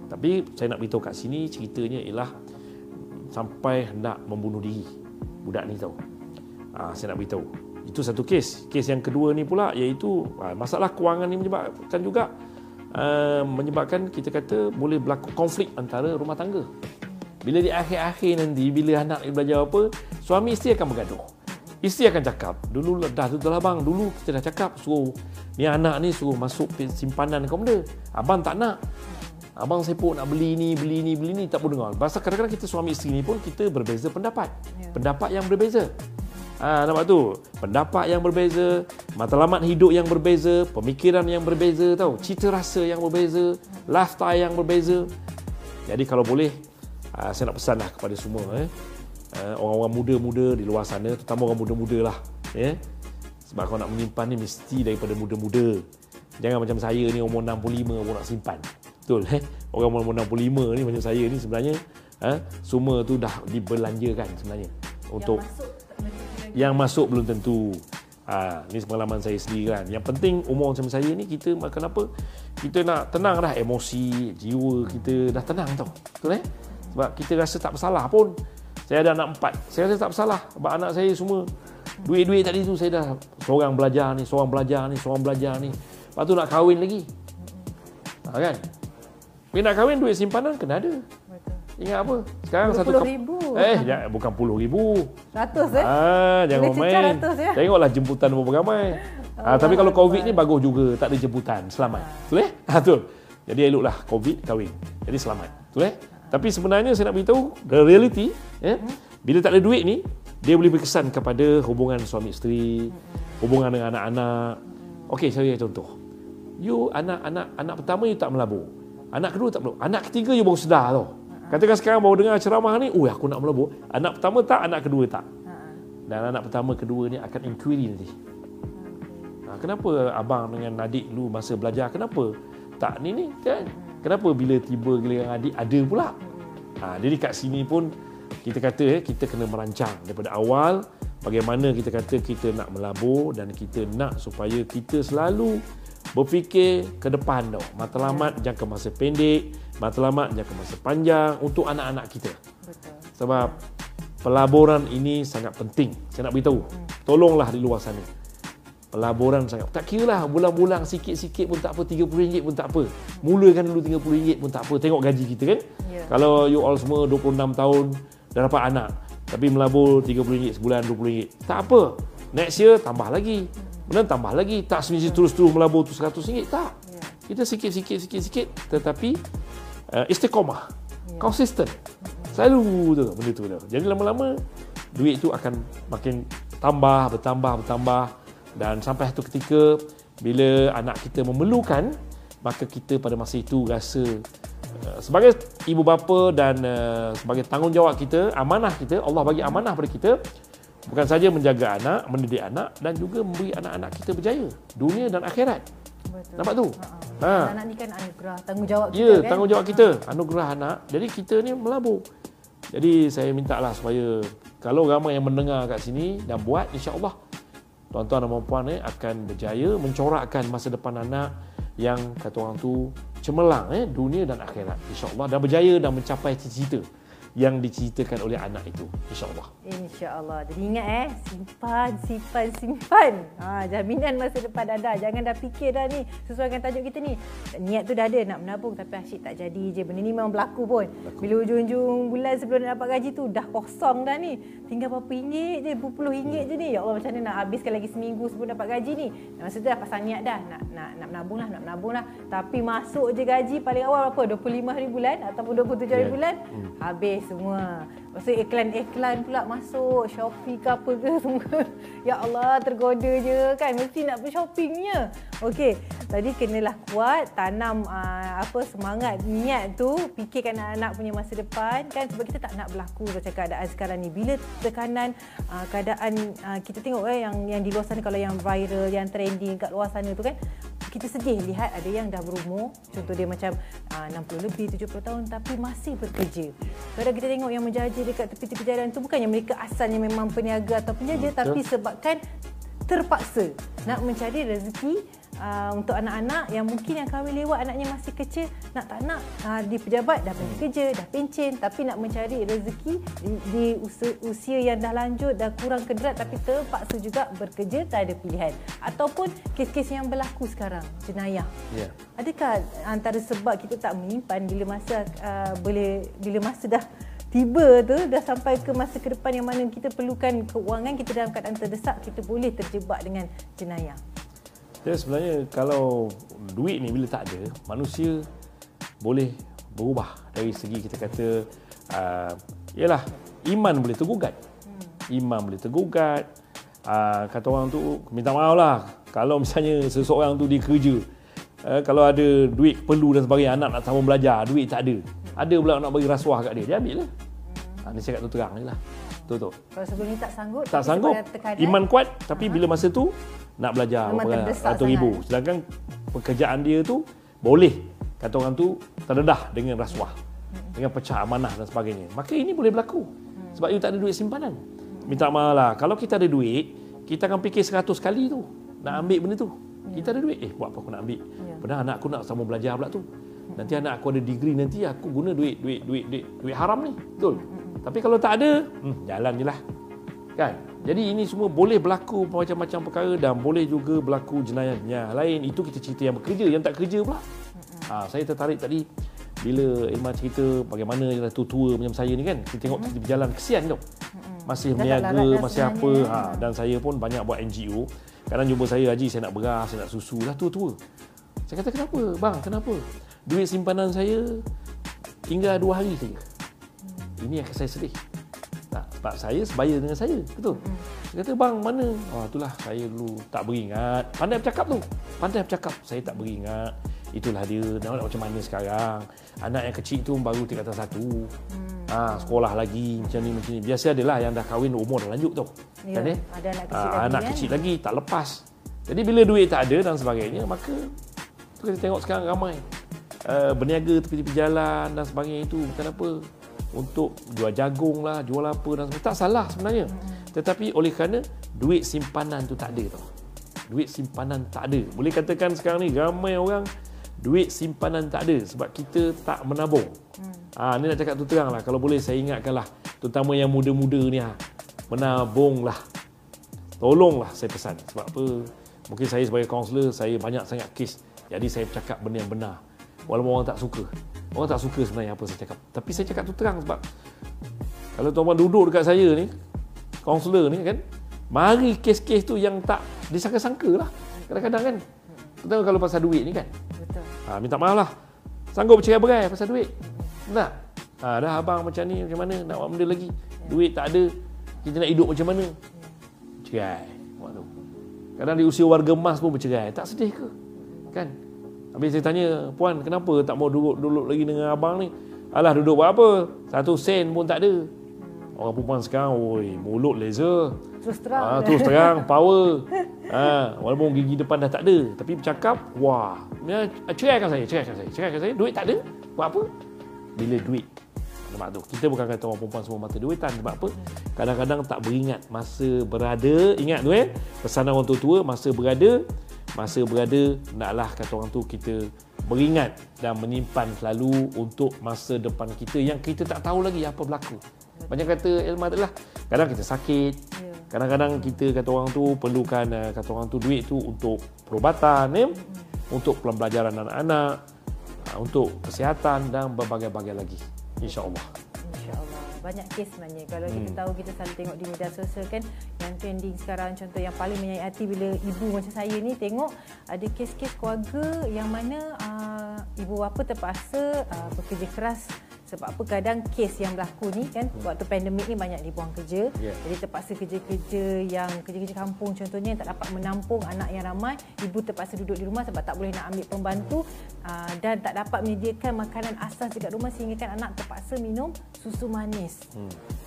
Tapi saya nak beritahu kat sini, ceritanya ialah sampai nak membunuh diri budak ni tau. Saya nak beritahu. Itu satu kes. Kes yang kedua ni pula iaitu masalah kewangan ni menyebabkan juga menyebabkan kita kata boleh berlaku konflik antara rumah tangga. Bila di akhir-akhir nanti bila anak belajar apa, suami isteri akan bergaduh. Isteri akan cakap, "Dulu kita dah cakap suruh ni anak ni suruh masuk simpanan kau benda. Abang tak nak. Abang sepuk nak beli ni tak pun dengar." Pasal kadang-kadang kita suami isteri ni pun kita berbeza pendapat. Yeah. Pendapat yang berbeza. Nampak tu? Pendapat yang berbeza, matlamat hidup yang berbeza, pemikiran yang berbeza, tahu, cita rasa yang berbeza, lifestyle yang berbeza. Jadi kalau boleh, saya nak pesanlah kepada semua, orang-orang muda-muda di luar sana, terutama orang muda-muda lah, sebab kalau nak menyimpan ni mesti daripada muda-muda. Jangan macam saya ni umur 65 baru nak simpan. Betul, orang umur 65 ni macam saya ni sebenarnya, semua tu dah dibelanjakan sebenarnya untuk yang masuk belum tentu. Ini pengalaman saya sendiri kan. Yang penting umur macam saya ni, kita kenapa? Kita nak tenang dah emosi, jiwa kita dah tenang tau. Betul Sebab kita rasa tak bersalah pun. Saya ada anak 4. Saya rasa tak bersalah. Sebab anak saya semua duit-duit tadi tu saya dah seorang belajar ni. Lepas tu nak kahwin lagi. Kan? Bila nak kahwin duit simpanan kena ada. Ingat apa? Sekarang RM10,000. Bukan RM10,000. Ratus jangan main. Ya? Tengoklah jemputan berapa ramai. Tapi kalau COVID ni bagus juga, tak ada jemputan, selamat. Betul betul. Jadi eloklah COVID kahwin. Jadi selamat. Betul Tapi sebenarnya saya nak beritahu the reality, bila tak ada duit ni, dia boleh berkesan kepada hubungan suami isteri, hubungan dengan anak-anak. Okey, saya contoh. You anak pertama you tak melabur. Anak kedua tak melabur. Anak ketiga you baru sedar tau. Katakan sekarang baru dengar ceramah ni, aku nak melabur. Anak pertama tak, anak kedua tak. Dan anak pertama, kedua ni akan inquiry nanti. Kenapa abang dengan adik dulu masa belajar, kenapa tak ni kan? Kenapa bila tiba giliran adik ada pula? Jadi kat sini pun kita kata kita kena merancang daripada awal Bagaimana kita kata kita nak melabur dan kita nak supaya kita selalu berfikir ke depan tau. Matlamat jangka masa pendek, matlamat jangka masa panjang untuk anak-anak kita. Betul. Sebab pelaburan ini sangat penting. Saya nak beritahu, tolonglah di luar sana. Pelaburan sangat, tak kira lah bulan-bulan sikit-sikit pun tak apa, RM30 pun tak apa. Mulakan dulu RM30 pun tak apa. Tengok gaji kita kan. Yeah. Kalau you all semua 26 tahun dah dapat anak, tapi melabur RM30 sebulan, RM20. Tak apa. Next year tambah lagi. Kemudian tambah lagi. Tak semestinya terus-terus melabur tu RM100. Tak. Yeah. Kita sikit-sikit tetapi istiqomah. Yeah. Konsisten. Selalu tu benda tu. Jadi lama-lama duit tu akan makin bertambah. Dan sampai satu ketika bila anak kita memerlukan, maka kita pada masa itu rasa sebagai ibu bapa dan sebagai tanggungjawab kita, amanah kita, Allah bagi amanah pada kita bukan saja menjaga anak, mendidik anak dan juga memberi anak-anak kita berjaya dunia dan akhirat. Betul. Nampak tu? Anak ni kan anugerah, tanggungjawab kita kan? Ya, tanggungjawab kita, anugerah anak. Jadi kita ni melabur. Jadi saya mintalah supaya kalau ramai yang mendengar kat sini dan buat, insya-Allah tuan-tuan dan puan-puan akan berjaya mencorakkan masa depan anak yang kata orang tu cemerlang dunia dan akhirat, insya-Allah, dan berjaya dan mencapai cita-cita yang dicitakan oleh anak itu, insya-Allah. Insya-Allah. Jadi ingat simpan. Jaminan masa depan anda. Jangan dah fikir dah ni, sesuai dengan tajuk kita ni. Niat tu dah ada nak menabung tapi asyik tak jadi je. Benda ni memang berlaku pun. Bila hujung-hujung bulan sebelum nak dapat gaji tu dah kosong dah ni. Tinggal berapa ringgit je, berpuluh ringgit je ni. Ya Allah, macam mana nak habiskan lagi seminggu sebelum dapat gaji ni? Masa tu dah pasang niat dah nak menabunglah. Tapi masuk je gaji paling awal apa? 25 hari bulan ataupun 27 hari bulan habis semua. Pasal iklan-iklan pula masuk, Shopee ke apa ke semua. Ya Allah, tergoda je kan, mesti nak shoppingnya. Okey, tadi kenalah kuat, tanam semangat, niat tu, fikirkan anak-anak punya masa depan kan, sebab kita tak nak berlaku macam keadaan sekarang ni. Bila tekanan keadaan kita tengok yang di luar sana, kalau yang viral, yang trending kat luar sana tu kan, kita sedih lihat ada yang dah berumur, contoh dia macam 60 lebih, 70 tahun tapi masih bekerja. Kalau kita tengok yang menjaja dekat tepi-tepi jalan tu, bukannya mereka asalnya memang peniaga atau penjaja, tapi sebabkan terpaksa nak mencari rezeki untuk anak-anak yang mungkin yang kahwin lewat, anaknya masih kecil, nak tak nak di pejabat dah pergi kerja, dah pencen, tapi nak mencari rezeki di usia yang dah lanjut, dah kurang kederat tapi terpaksa juga bekerja, tak ada pilihan. Ataupun kes-kes yang berlaku sekarang, jenayah. Yeah. Adakah antara sebab kita tak menyimpan bila masa dah tiba tu, dah sampai ke masa ke depan yang mana kita perlukan keuangan, kita dalam keadaan terdesak, kita boleh terjebak dengan jenayah? Jadi sebenarnya kalau duit ni bila tak ada, manusia boleh berubah dari segi kita kata ialah iman boleh tergugat. Kata orang tu, minta maaf lah kalau misalnya seseorang tu dia kerja, kalau ada duit perlu dan sebagainya, anak nak sambung belajar, duit tak ada, ada pula nak bagi rasuah kat dia, dia ambil lah. Ini saya kat tu terang je lah. Betul. Kalau sebelum ni tak sanggup, iman kuat, tapi bila masa tu nak belajar RM100,000. Sedangkan pekerjaan dia tu boleh, kata orang tu, terdedah dengan rasuah, dengan pecah amanah dan sebagainya. Maka ini boleh berlaku sebab you tak ada duit simpanan. Minta maaf lah. Kalau kita ada duit, kita akan fikir 100 kali tu nak ambil benda tu. Kita ada duit, buat apa aku nak ambil? Padahal anak aku nak sambung belajar pula tu. Nanti anak aku ada degree, nanti aku guna duit haram ni. Betul. Tapi kalau tak ada, jalan je lah. Kan? Jadi ini semua boleh berlaku macam-macam perkara dan boleh juga berlaku jenayah-jenayah lain. Itu kita cerita yang bekerja, yang tak kerja pula. Saya tertarik tadi bila Ilma cerita bagaimana yang tua-tua macam saya ni kan. Kita tengok kita berjalan, kesian tau. Masih berniaga, masih apa. Dan saya pun banyak buat NGO. Kadang jumpa saya, Haji, saya nak beras, saya nak susu. Dah tua-tua. Saya kata, kenapa bang, kenapa? Duit simpanan saya hingga 2 hari saja. Ini yang saya sedih. Sebab saya sebaya dengan saya. Betul? Dia kata, bang, mana? Itulah, saya dulu tak beringat. Pandai bercakap. Saya tak beringat. Itulah dia. Nak macam mana sekarang? Anak yang kecil tu baru tingkatan 1. Sekolah lagi, macam ni. Biasa adalah yang dah kahwin, umur dah lanjut tau. Ya, kan, ada anak kecil lagi. Anak kecil lagi, tak lepas. Jadi, bila duit tak ada dan sebagainya, maka tu kita tengok sekarang ramai. Berniaga tepi-tepi jalan dan sebagainya itu. Bukan apa. Untuk jual jagung lah, jual apa dan sebagainya. Tak salah sebenarnya. Tetapi oleh kerana duit simpanan tu tak ada tau. Duit simpanan tak ada. Boleh katakan sekarang ni ramai orang duit simpanan tak ada sebab kita tak menabung. Ni nak cakap tu terang lah. Kalau boleh saya ingatkan lah, terutama yang muda-muda ni, menabung lah. Tolonglah saya pesan. Sebab apa? Mungkin saya sebagai kaunselor, saya banyak sangat kes. Jadi saya cakap benda yang benar. Walaupun orang tak suka. Orang tak suka sebenarnya apa saya cakap. Tapi saya cakap tu terang sebab kalau tuan-tuan duduk dekat saya ni, kaunselor ni kan, mari kes-kes tu yang tak disangka-sangka lah. Kadang-kadang kan, terutama kalau pasal duit ni kan. Betul. Minta maaf lah. Sanggup bercerai-berai pasal duit. Tak? Dah abang macam ni, macam mana? Nak buat benda lagi. Duit tak ada. Kita nak hidup macam mana? Bercerai. Kadang di usia warga emas pun bercerai. Tak sedih ke? Kan? Habis saya tanya, puan kenapa tak mau duduk lagi dengan abang ni? Alah, duduk buat apa? 1 sen pun tak ada. Orang perempuan sekarang, oi, mulut laser. Terus terang. Terus terang, power. Walaupun gigi depan dah tak ada. Tapi bercakap, wah, ceraikan saya. Duit tak ada. Buat apa? Bila duit. Nampak tu. Kita bukan kata orang perempuan semua mata duitan. Sebab apa? Kadang-kadang tak beringat masa berada. Ingat tu pesanan orang tua-tua, masa berada. Masa berada, naklah kata orang tu kita beringat dan menyimpan selalu untuk masa depan kita yang kita tak tahu lagi apa berlaku. Banyak kata ilmu adalah kadang kita sakit, kadang-kadang kita kata orang tu perlukan kata orang tu duit tu untuk perubatan, untuk pembelajaran anak-anak, untuk kesihatan dan berbagai-bagai lagi. InsyaAllah. Banyak kes sebenarnya. Kalau kita tahu, kita selalu tengok di media sosial kan, yang trending sekarang, contoh yang paling menyayat hati bila ibu macam saya ni tengok ada kes-kes keluarga yang mana ibu bapa terpaksa bekerja keras. Sebab apa? Kadang kes yang berlaku ni kan, waktu pandemik ni banyak dibuang kerja. Jadi terpaksa kerja-kerja kampung contohnya yang tak dapat menampung anak yang ramai. Ibu terpaksa duduk di rumah sebab tak boleh nak ambil pembantu dan tak dapat menyediakan makanan asas dekat rumah sehingga kan anak terpaksa minum susu manis.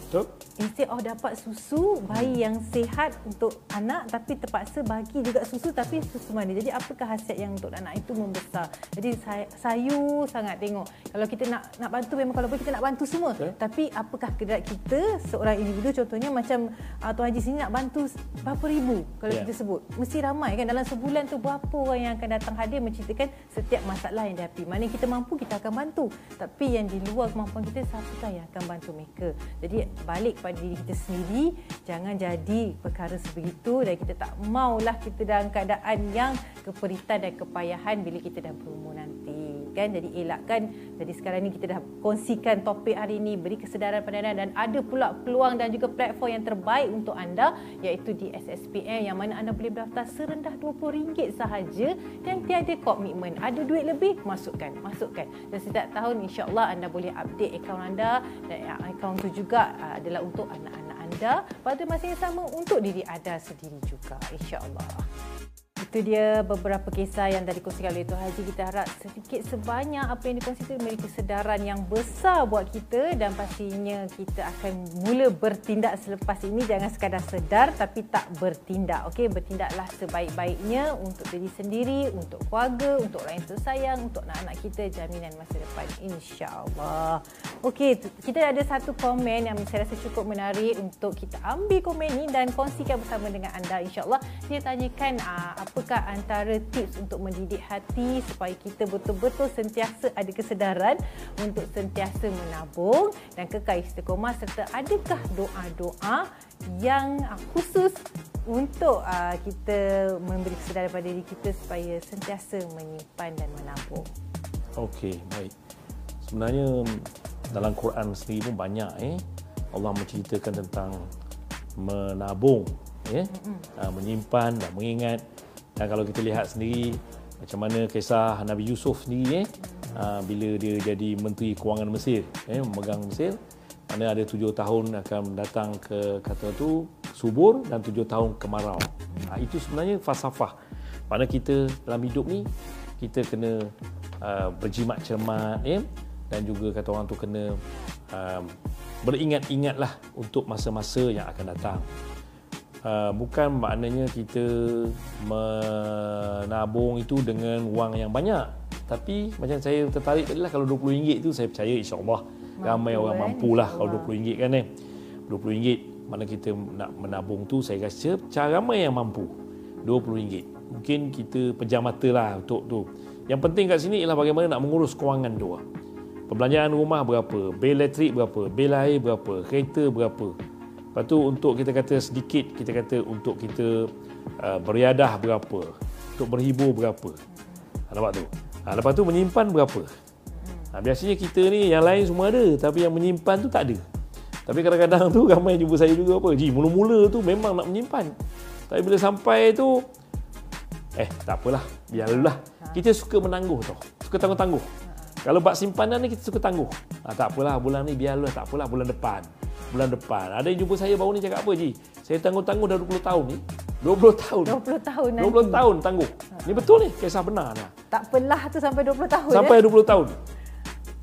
Betul? Instead of dapat susu bayi yang sihat untuk anak, tapi terpaksa bagi juga susu tapi susu manis. Jadi apakah khasiat yang untuk anak itu membesar? Jadi sayu sangat tengok. Kalau kita nak bantu, memang kalau kita nak bantu semua, tapi apakah keadaan kita seorang individu? Contohnya macam Tuan Haji sini nak bantu berapa ribu kalau kita sebut, mesti ramai kan. Dalam sebulan tu berapa orang yang akan datang hadir menceritakan setiap masalah yang dihadapi. Maknanya kita mampu, kita akan bantu, tapi yang di luar kemampuan kita, siapakah yang akan bantu mereka? Jadi balik kepada diri kita sendiri, jangan jadi perkara sebegitu dan kita tak maulah kita dalam keadaan yang keperitan dan kepayahan bila kita dah berumur nanti. Kan, jadi elakkan. Jadi sekarang ni kita dah kongsikan topik hari ini, beri kesedaran pada anda, dan ada pula peluang dan juga platform yang terbaik untuk anda, iaitu di SSPN, yang mana anda boleh berdaftar serendah RM20 sahaja dan tiada komitmen. Ada duit lebih, masukkan. Dan setiap tahun insya-Allah anda boleh update akaun anda, dan akaun tu juga adalah untuk anak-anak anda pada masa yang sama untuk diri anda sendiri juga, insya-Allah. Itu dia beberapa kisah yang dah dikongsikan oleh Tuan Haji. Kita harap sedikit sebanyak apa yang dikongsikan memberi kesedaran yang besar buat kita, dan pastinya kita akan mula bertindak selepas ini. Jangan sekadar sedar tapi tak bertindak. Okey, bertindaklah sebaik-baiknya untuk diri sendiri, untuk keluarga, untuk orang yang tersayang, untuk anak-anak kita, jaminan masa depan insya-Allah. Okey, kita ada satu komen yang saya rasa cukup menarik untuk kita ambil komen ini dan kongsikan bersama dengan anda insya-Allah. Dia tanyakan apakah antara tips untuk mendidik hati supaya kita betul-betul sentiasa ada kesedaran untuk sentiasa menabung dan kekal istiqomah, serta adakah doa-doa yang khusus untuk kita memberi kesedaran pada diri kita supaya sentiasa menyimpan dan menabung? Okey, baik. Sebenarnya dalam Quran sendiri pun banyak Allah menceritakan tentang menabung, menyimpan dan mengingat. Dan kalau kita lihat sendiri macam mana kisah Nabi Yusuf sendiri bila dia jadi Menteri Kewangan Mesir, memegang Mesir, mana ada 7 tahun akan datang ke kata tu subur dan 7 tahun kemarau. Itu sebenarnya falsafah. Mana kita dalam hidup ni kita kena berjimat cermat dan juga kata orang tu kena beringat-ingatlah untuk masa-masa yang akan datang. Bukan maknanya kita menabung itu dengan wang yang banyak. Tapi macam saya tertarik tadi lah, kalau RM20 tu saya percaya insya-Allah ramai orang mampulah kalau RM20 kan. RM20 mana kita nak menabung tu, saya rasa cara ramai yang mampu RM20. Mungkin kita pejam mata lah untuk tu. Yang penting kat sini ialah bagaimana nak mengurus kewangan tu. Perbelanjaan rumah berapa, bil elektrik berapa, bil air berapa, kereta berapa. Lepas tu untuk kita kata sedikit, kita kata untuk kita beriadah berapa, untuk berhibur berapa. Nampak tu? Lepas tu menyimpan berapa. Biasanya kita ni yang lain semua ada, tapi yang menyimpan tu tak ada. Tapi kadang-kadang tu ramai jumpa saya juga apa. Ji, mula-mula tu memang nak menyimpan. Tapi bila sampai tu tak apalah, biarlah. Kita suka menangguh tau. Suka tangguh-tangguh. Kalau bak simpanan ni kita suka tangguh. Tak apalah bulan ni, biarlah, tak apalah bulan depan. Bulan depan. Ada yang jumpa saya baru ni cakap apa, Ji? Saya tangguh-tangguh dah 20 tahun ni. 20 tahun tangguh. Ni betul ni, kisah benar lah. Tak apalah tu sampai 20 tahun. Sampai 20 tahun.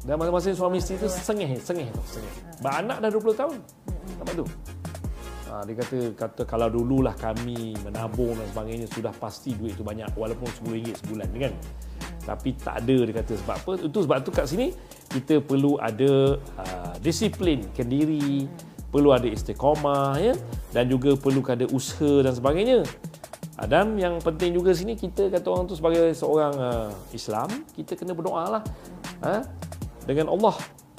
Dan masa-masa suami isteri tu sengih. Anak dah 20 tahun. Nampak tu? Dia kata kalau dululah kami menabung dan sebagainya, sudah pasti duit tu banyak walaupun RM10 sebulan kan. Tapi tak ada, dia kata sebab apa? Itu sebab tu kat sini kita perlu ada disiplin kendiri, perlu ada istiqamah ya, dan juga perlu ada usaha dan sebagainya. Dan yang penting juga sini kita kata orang tu sebagai seorang Islam, kita kena berdoalah. Dengan Allah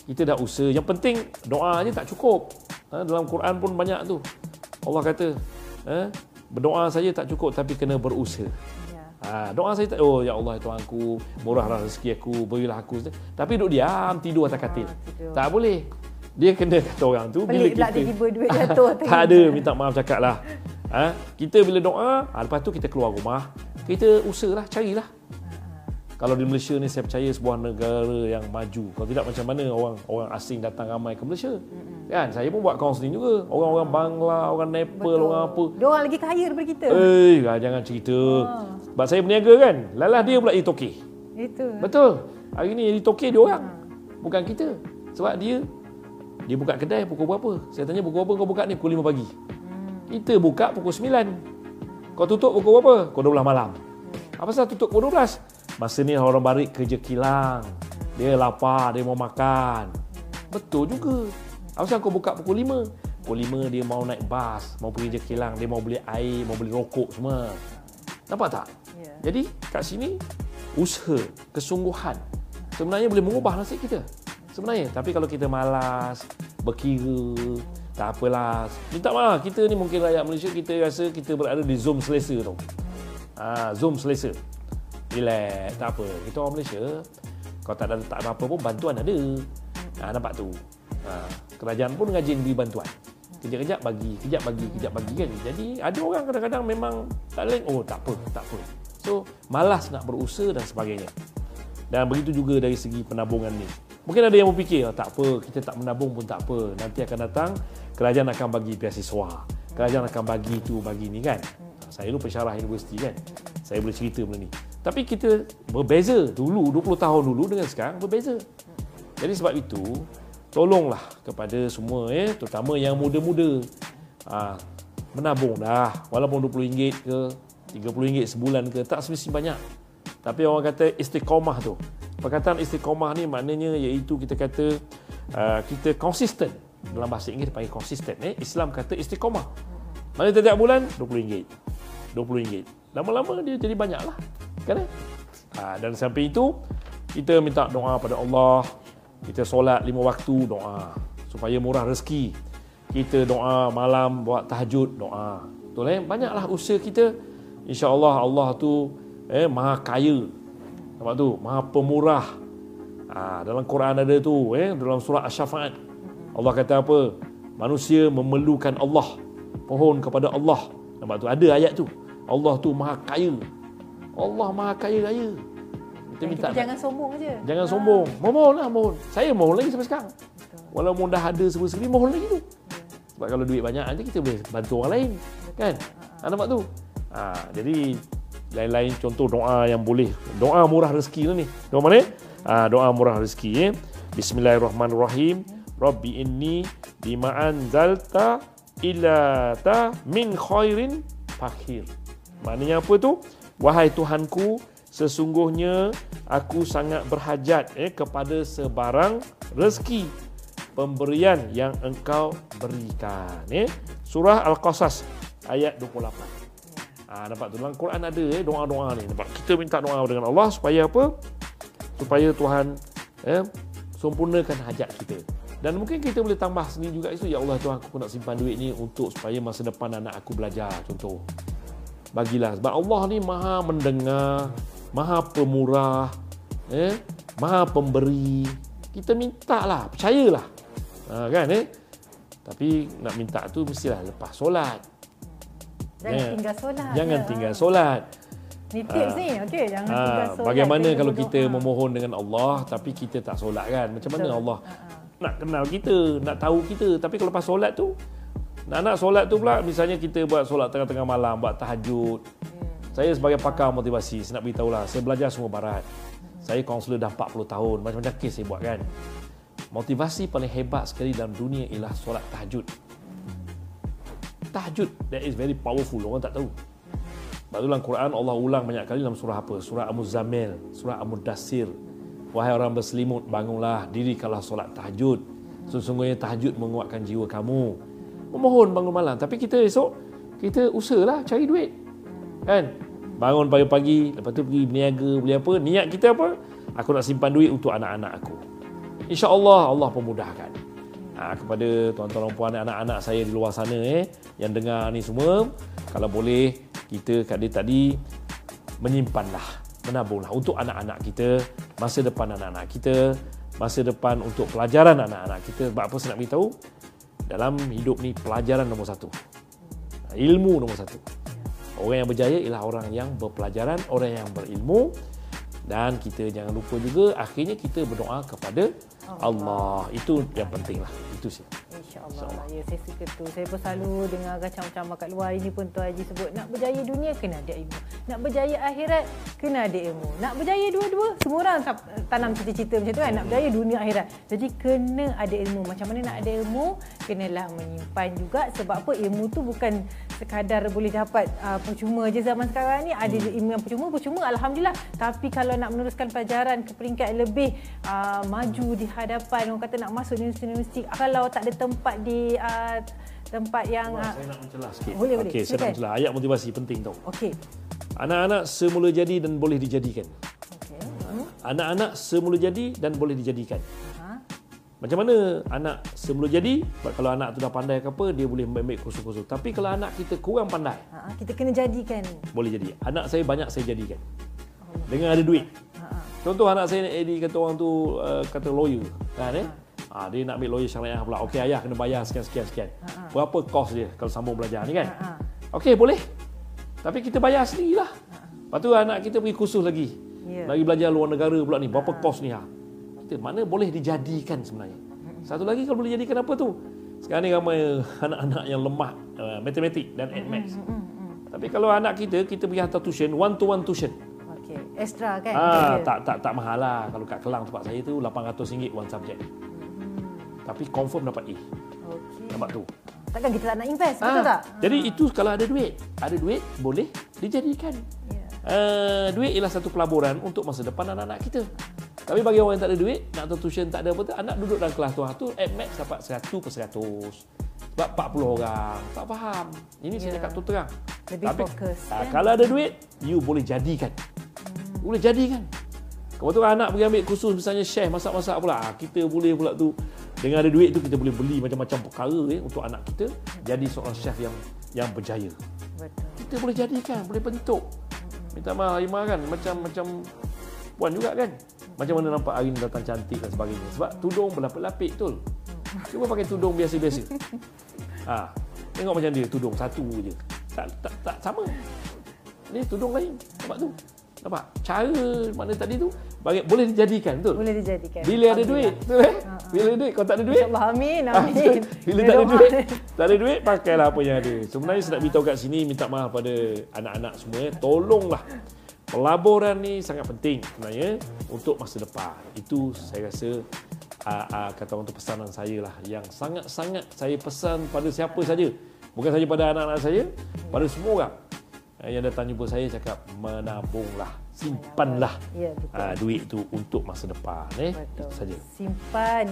kita dah usaha. Yang penting doa aja tak cukup. Dalam Quran pun banyak tu. Allah kata, berdoa saja tak cukup tapi kena berusaha. Ya. Doa saya tak, ya Allah Tuhanku, murahlah rezeki aku, berilah aku. Tapi duduk diam, tidur atas katil. Tak boleh. Dia kena kata orang tu pelik bila kita tiba duit jatuh. Tak ada, minta maaf cakaplah. Kita bila doa, lepas tu kita keluar rumah, kita usahalah, carilah. Kalau di Malaysia ni saya percaya sebuah negara yang maju. Kalau tidak macam mana orang asing datang ramai ke Malaysia. Kan saya pun buat kaunseling juga. Orang-orang Bangla, orang Nepal, betul. Orang apa. Dia orang lagi kaya daripada kita. Jangan cerita. Sebab saya berniaga kan. Lalah dia pula jadi tokeh. Itu. Betul. Hari ni jadi tokeh dia orang. Bukan kita. Sebab dia buka kedai pukul berapa? Saya tanya pukul berapa kau buka ni? Pukul 5 pagi. Kita buka pukul 9. Kau tutup pukul berapa? Pukul 12 malam. Apa pasal tutup pukul 12? Masa ni orang barik kerja kilang. Dia lapar, dia mau makan. Betul juga. Apasal kau buka pukul 5? Pukul 5 dia mau naik bas, mau pergi kerja kilang, dia mau beli air, mau beli rokok semua. Nampak tak? Ya. Jadi kat sini usaha, kesungguhan sebenarnya boleh mengubah nasib kita. Sebenarnya, tapi kalau kita malas, berkira, tak apalah. Minta maaf, kita ni mungkin rakyat Malaysia kita rasa kita berada di Zoom Selesa tau. Zoom Selesa. Relax, tak apa. Kita orang Malaysia, kalau tak ada apa pun, bantuan ada. Nampak tu? Kerajaan pun rajin beri bantuan. Kejap bagi kan. Jadi, ada orang kadang-kadang memang tak lain. Tak apa. So, malas nak berusaha dan sebagainya. Dan begitu juga dari segi penabungan ni. Mungkin ada yang berfikir, tak apa, kita tak menabung pun tak apa. Nanti akan datang, kerajaan akan bagi beasiswa. Kerajaan akan bagi tu, bagi ni kan. Saya dulu pensyarah universiti kan. Saya boleh cerita benda ni. Tapi kita berbeza dulu, 20 tahun dulu dengan sekarang berbeza. Jadi sebab itu, tolonglah kepada semua, terutama yang muda-muda. Menabung dah, walaupun RM20 ke, RM30 sebulan ke, tak semestinya banyak. Tapi orang kata istiqamah tu. Perkataan istiqamah ni maknanya iaitu kita kata, kita konsisten. Dalam bahasa Inggeris panggil konsisten. Islam kata istiqamah. Maknanya tiap bulan RM20. Lama-lama dia jadi banyak lah. Dan sampai itu kita minta doa pada Allah, kita solat 5 waktu doa supaya murah rezeki, kita doa malam buat tahajud doa, betul banyaklah usaha kita, insya-Allah Allah tu maha kaya, nampak tu, maha pemurah. Dalam Quran ada tu, dalam surah Asy-Syafaat Allah kata apa, manusia memerlukan Allah, pohon kepada Allah, nampak tu, ada ayat tu, Allah tu maha kaya. Allah maha kaya raya. Kita minta jangan sombong aja. Jangan sombong. Mohon. Saya mohon lagi sampai sekarang. Betul. Walaupun dah ada semua sekali, mohon lagi tu. Sebab kalau duit banyak nanti kita boleh bantu orang lain. Betul. Kan? Nampak tu? Jadi lain-lain contoh doa yang boleh. Doa murah rezeki ni. Doa mana? Doa murah rezeki ya. Bismillahirrahmanirrahim. Rabbi inni bima anzalta ila ta min khairin fakir. Maknanya apa tu? Wahai Tuhanku, sesungguhnya aku sangat berhajat kepada sebarang rezeki pemberian yang engkau berikan. Surah Al-Qasas ayat 28. Dapat tu dalam Quran ada doa-doa ni. Nampak? Kita minta doa dengan Allah supaya apa? Supaya Tuhan sempurnakan hajat kita. Dan mungkin kita boleh tambah sendiri juga itu, ya Allah, Tuhan, aku nak simpan duit ni untuk supaya masa depan anak aku belajar, contoh. Bagilah, sebab Allah ni Maha mendengar, Maha pemurah, Maha pemberi. Kita mintalah, percayalah. Tapi nak minta tu mestilah lepas solat. Jangan tinggal solat. Ni tips ni, okey, jangan tinggal solat. Bagaimana kalau kita memohon dengan Allah tapi kita tak solat kan? Macam mana Allah nak kenal kita, nak tahu kita? Tapi kalau lepas solat tu, nak solat tu pula, misalnya kita buat solat tengah-tengah malam, buat tahajud. Saya sebagai pakar motivasi, saya nak beritahulah, saya belajar semua barat. Saya kaunselor dah 40 tahun, macam-macam kes saya buat kan. Motivasi paling hebat sekali dalam dunia ialah solat tahajud. Tahajud, that is very powerful, orang tak tahu. Sebab dalam Quran Allah ulang banyak kali dalam surah apa? Surah Al-Muzammil, surah Al-Mudassir. Wahai orang berselimut, bangunlah diri kalau solat tahajud. Sesungguhnya tahajud menguatkan jiwa kamu. Memohon bangun malam, tapi kita esok kita usahalah cari duit. Kan? Bangun pagi-pagi, lepas tu pergi berniaga, beli apa? Niat kita apa? Aku nak simpan duit untuk anak-anak aku. Insya-Allah Allah pemudahkan. Kepada tuan-tuan dan puan anak-anak saya di luar sana yang dengar ni semua, kalau boleh kita kat dia tadi menyimpanlah, menabunglah untuk anak-anak kita, masa depan anak-anak kita, masa depan untuk pelajaran anak-anak kita. Sebab apa saya nak beritahu, dalam hidup ni pelajaran nombor satu, ilmu nombor satu. Orang yang berjaya ialah orang yang berpelajaran, orang yang berilmu. Dan kita jangan lupa juga, akhirnya kita berdoa kepada Allah. Itu yang penting lah. Itu saja. InsyaAllah. Ya, saya suka tu. Saya pun selalu dengar macam-macam kat luar ini pun Tuan Haji sebut, nak berjaya dunia kena ada ilmu, nak berjaya akhirat kena ada ilmu, nak berjaya dua-dua. Semua orang tanam cita-cita macam tu kan, nak berjaya dunia akhirat. Jadi kena ada ilmu. Macam mana nak ada ilmu? Kenalah menyimpan juga. Sebab apa? Ilmu tu bukan sekadar boleh dapat percuma je. Zaman sekarang ni ada ilmu yang percuma, alhamdulillah. Tapi kalau nak meneruskan pelajaran ke peringkat lebih maju di hadapan, orang kata nak masuk universiti, kalau tak ada tempat di tempat yang saya nak mencelah sikit. Boleh. Okey, saya nak mencelah. Ayat motivasi penting tau. Okey. Anak-anak semula jadi dan boleh dijadikan. Okey. Anak-anak semula jadi dan boleh dijadikan. Macam mana anak semula jadi? Kalau anak tu dah pandai ke apa, dia boleh ambil kursus-kursus. Tapi kalau anak kita kurang pandai, kita kena jadikan. Boleh jadi. Anak saya banyak saya jadikan. Dengan ada duit. Contoh anak saya Eddie, kata orang tu kata lawyer kan, dia nak ambil lawyer syariah pula. Okey, ayah kena bayar sekian. Berapa kos dia kalau sambung belajar ni kan? Okey, boleh. Tapi kita bayar sendirilah. Lepas tu anak kita pergi kursus lagi. Lagi belajar luar negara pula ni. Berapa kos ni? Kita mana boleh dijadikan sebenarnya. Satu lagi kalau boleh jadikan apa tu? Sekarang ni ramai anak-anak yang lemah matematik dan admath. Tapi kalau anak kita pergi hantar tuition, one-to-one tuition. Extra kan? Tak mahal lah. Kalau kat Kelang tempat saya tu RM800 one subject. Tapi confirm dapat A. Okey. Nampak tu. Takkan kita nak invest, betul tak? Jadi itu kalau ada duit. Ada duit boleh dijadikan. Duit ialah satu pelaburan untuk masa depan anak-anak kita. Tapi bagi orang yang tak ada duit, nak tuition tak ada apa tu, anak duduk dalam kelas tu max dapat 100/100. Sebab 40 orang tak faham. Ini saya cakap tu terang. Lebih fokus. Kalau ada duit, you boleh jadikan. Boleh jadikan. Kebetulan anak pergi ambil kursus misalnya chef, masak-masak pula. Kita boleh pula tu, dengan ada duit tu kita boleh beli macam-macam perkara untuk anak kita jadi seorang chef yang berjaya. Betul. Kita boleh jadikan, boleh bentuk. Minta maaf Harimah kan, macam puan juga kan. Macam mana nampak hari ni datang cantik dan sebagainya. Sebab tudung berlapik-lapik tu. Cuba pakai tudung biasa-biasa. Tengok macam dia, tudung satu je. Tak sama. Ni tudung lain. Nampak tu. Nampak? Cara mana tadi tu boleh dijadikan, betul? Boleh dijadikan. Bila ada duit, betul kan? Bila ada duit, kalau tak ada duit, insya-Allah amin. Bila tak ada duit, pakailah apa yang ada. Sebenarnya saya nak beritahu kat sini, minta maaf pada anak-anak semua, tolonglah. Pelaburan ni sangat penting sebenarnya untuk masa depan. Itu saya rasa kata orang tu, pesanan saya lah yang sangat-sangat saya pesan pada siapa saja. Bukan saja pada anak-anak saya, pada semua orang. yang datang jumpa saya cakap menabunglah, simpanlah duit tu untuk masa depan. Itu saja. Simpan.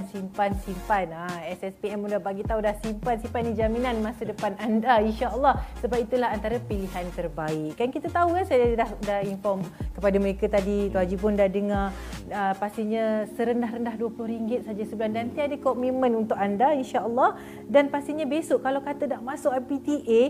SSPN dah bagi tahu dah, simpan ni jaminan masa depan anda, insya-Allah. Sebab itulah antara pilihan terbaik. Kan kita tahu kan, saya dah inform kepada mereka tadi, Tuan Haji pun dah dengar, pastinya serendah-rendah RM20 saja sebulan. Nanti ada komitmen untuk anda, insya-Allah. Dan pastinya besok kalau kata nak masuk IPTA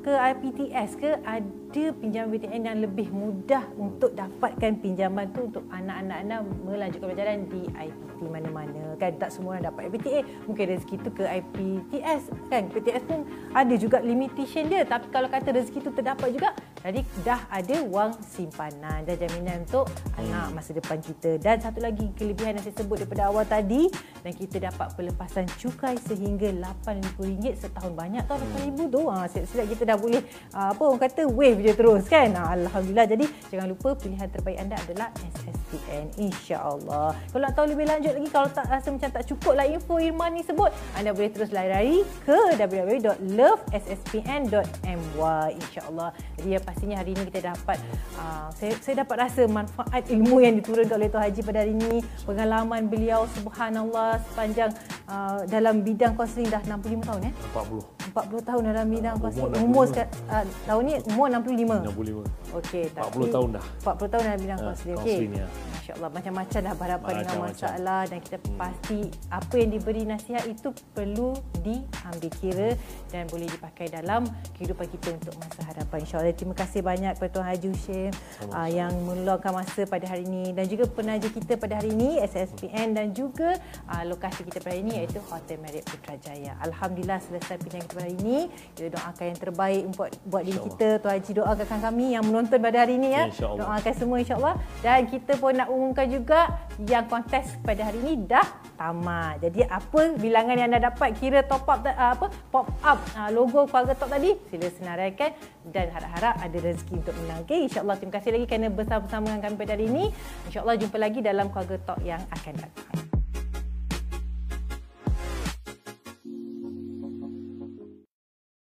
ke IPTS ke, ada pinjaman BTN yang lebih mudah untuk dapatkan pinjaman tu untuk anak-anak anda melanjutkan perjalanan di IPT mana-mana. Kan tak semua orang dapat IPTA, mungkin rezeki tu ke IPTS kan. IPTS pun ada juga limitation dia, tapi kalau kata rezeki tu terdapat juga, jadi dah ada wang simpanan dan jaminan untuk anak masa depan kita. Dan satu lagi kelebihan yang saya sebut daripada awal tadi, dan kita dapat pelepasan cukai sehingga RM8,000 setahun. Banyak tau RM8,000 tu. Silap-silap kita dah boleh apa orang kata wave je terus kan. Alhamdulillah. Jadi jangan lupa pilihan terbaik anda adalah SSPN, insya-Allah. Kalau nak tahu lebih lanjut lagi, kalau tak rasa macam tak cukup lah info Irma ni sebut, anda boleh terus lari-lari ke www.lovespn.my, insya-Allah. Jadi pastinya hari ini kita dapat saya dapat rasa manfaat ilmu yang diturunkan oleh Tuan Haji pada hari ini. Pengalaman beliau subhanallah sepanjang dalam bidang konseling dah 65 tahun 40 tahun dalam bidang konseling. Tahun ni umur 65. Okey, 40 tahun dah. 40 tahun dalam bidang konseling. Okey. Insya-Allah macam-macam dah berhadapan dengan masalah, dan kita pasti apa yang diberi nasihat itu perlu diambil kira dan boleh dipakai dalam kehidupan kita untuk masa hadapan, insya-Allah. Terima kasih banyak kepada Tuan Haji Hushim yang meluangkan masa pada hari ini, dan juga penaja kita pada hari ini SSPN, dan juga lokasi kita pada hari ini iaitu Hotel Marriott Putrajaya. Alhamdulillah selesai pinjaman kita pada hari ini. Kita doakan yang terbaik buat diri kita. Tuan Haji doakan kami yang menonton pada hari ini ya. Doakan semua insya-Allah. Dan kita pun nak umumkan juga yang kontes pada hari ini dah tamat. Jadi apa bilangan yang anda dapat, kira top up pop up logo Keluarga Talk tadi, sila senaraikan dan harap-harap ada rezeki untuk menang. Okey, insya-Allah. Terima kasih lagi kerana bersama-sama dengan kami pada hari ini. Insya-Allah jumpa lagi dalam Keluarga Talk yang akan datang.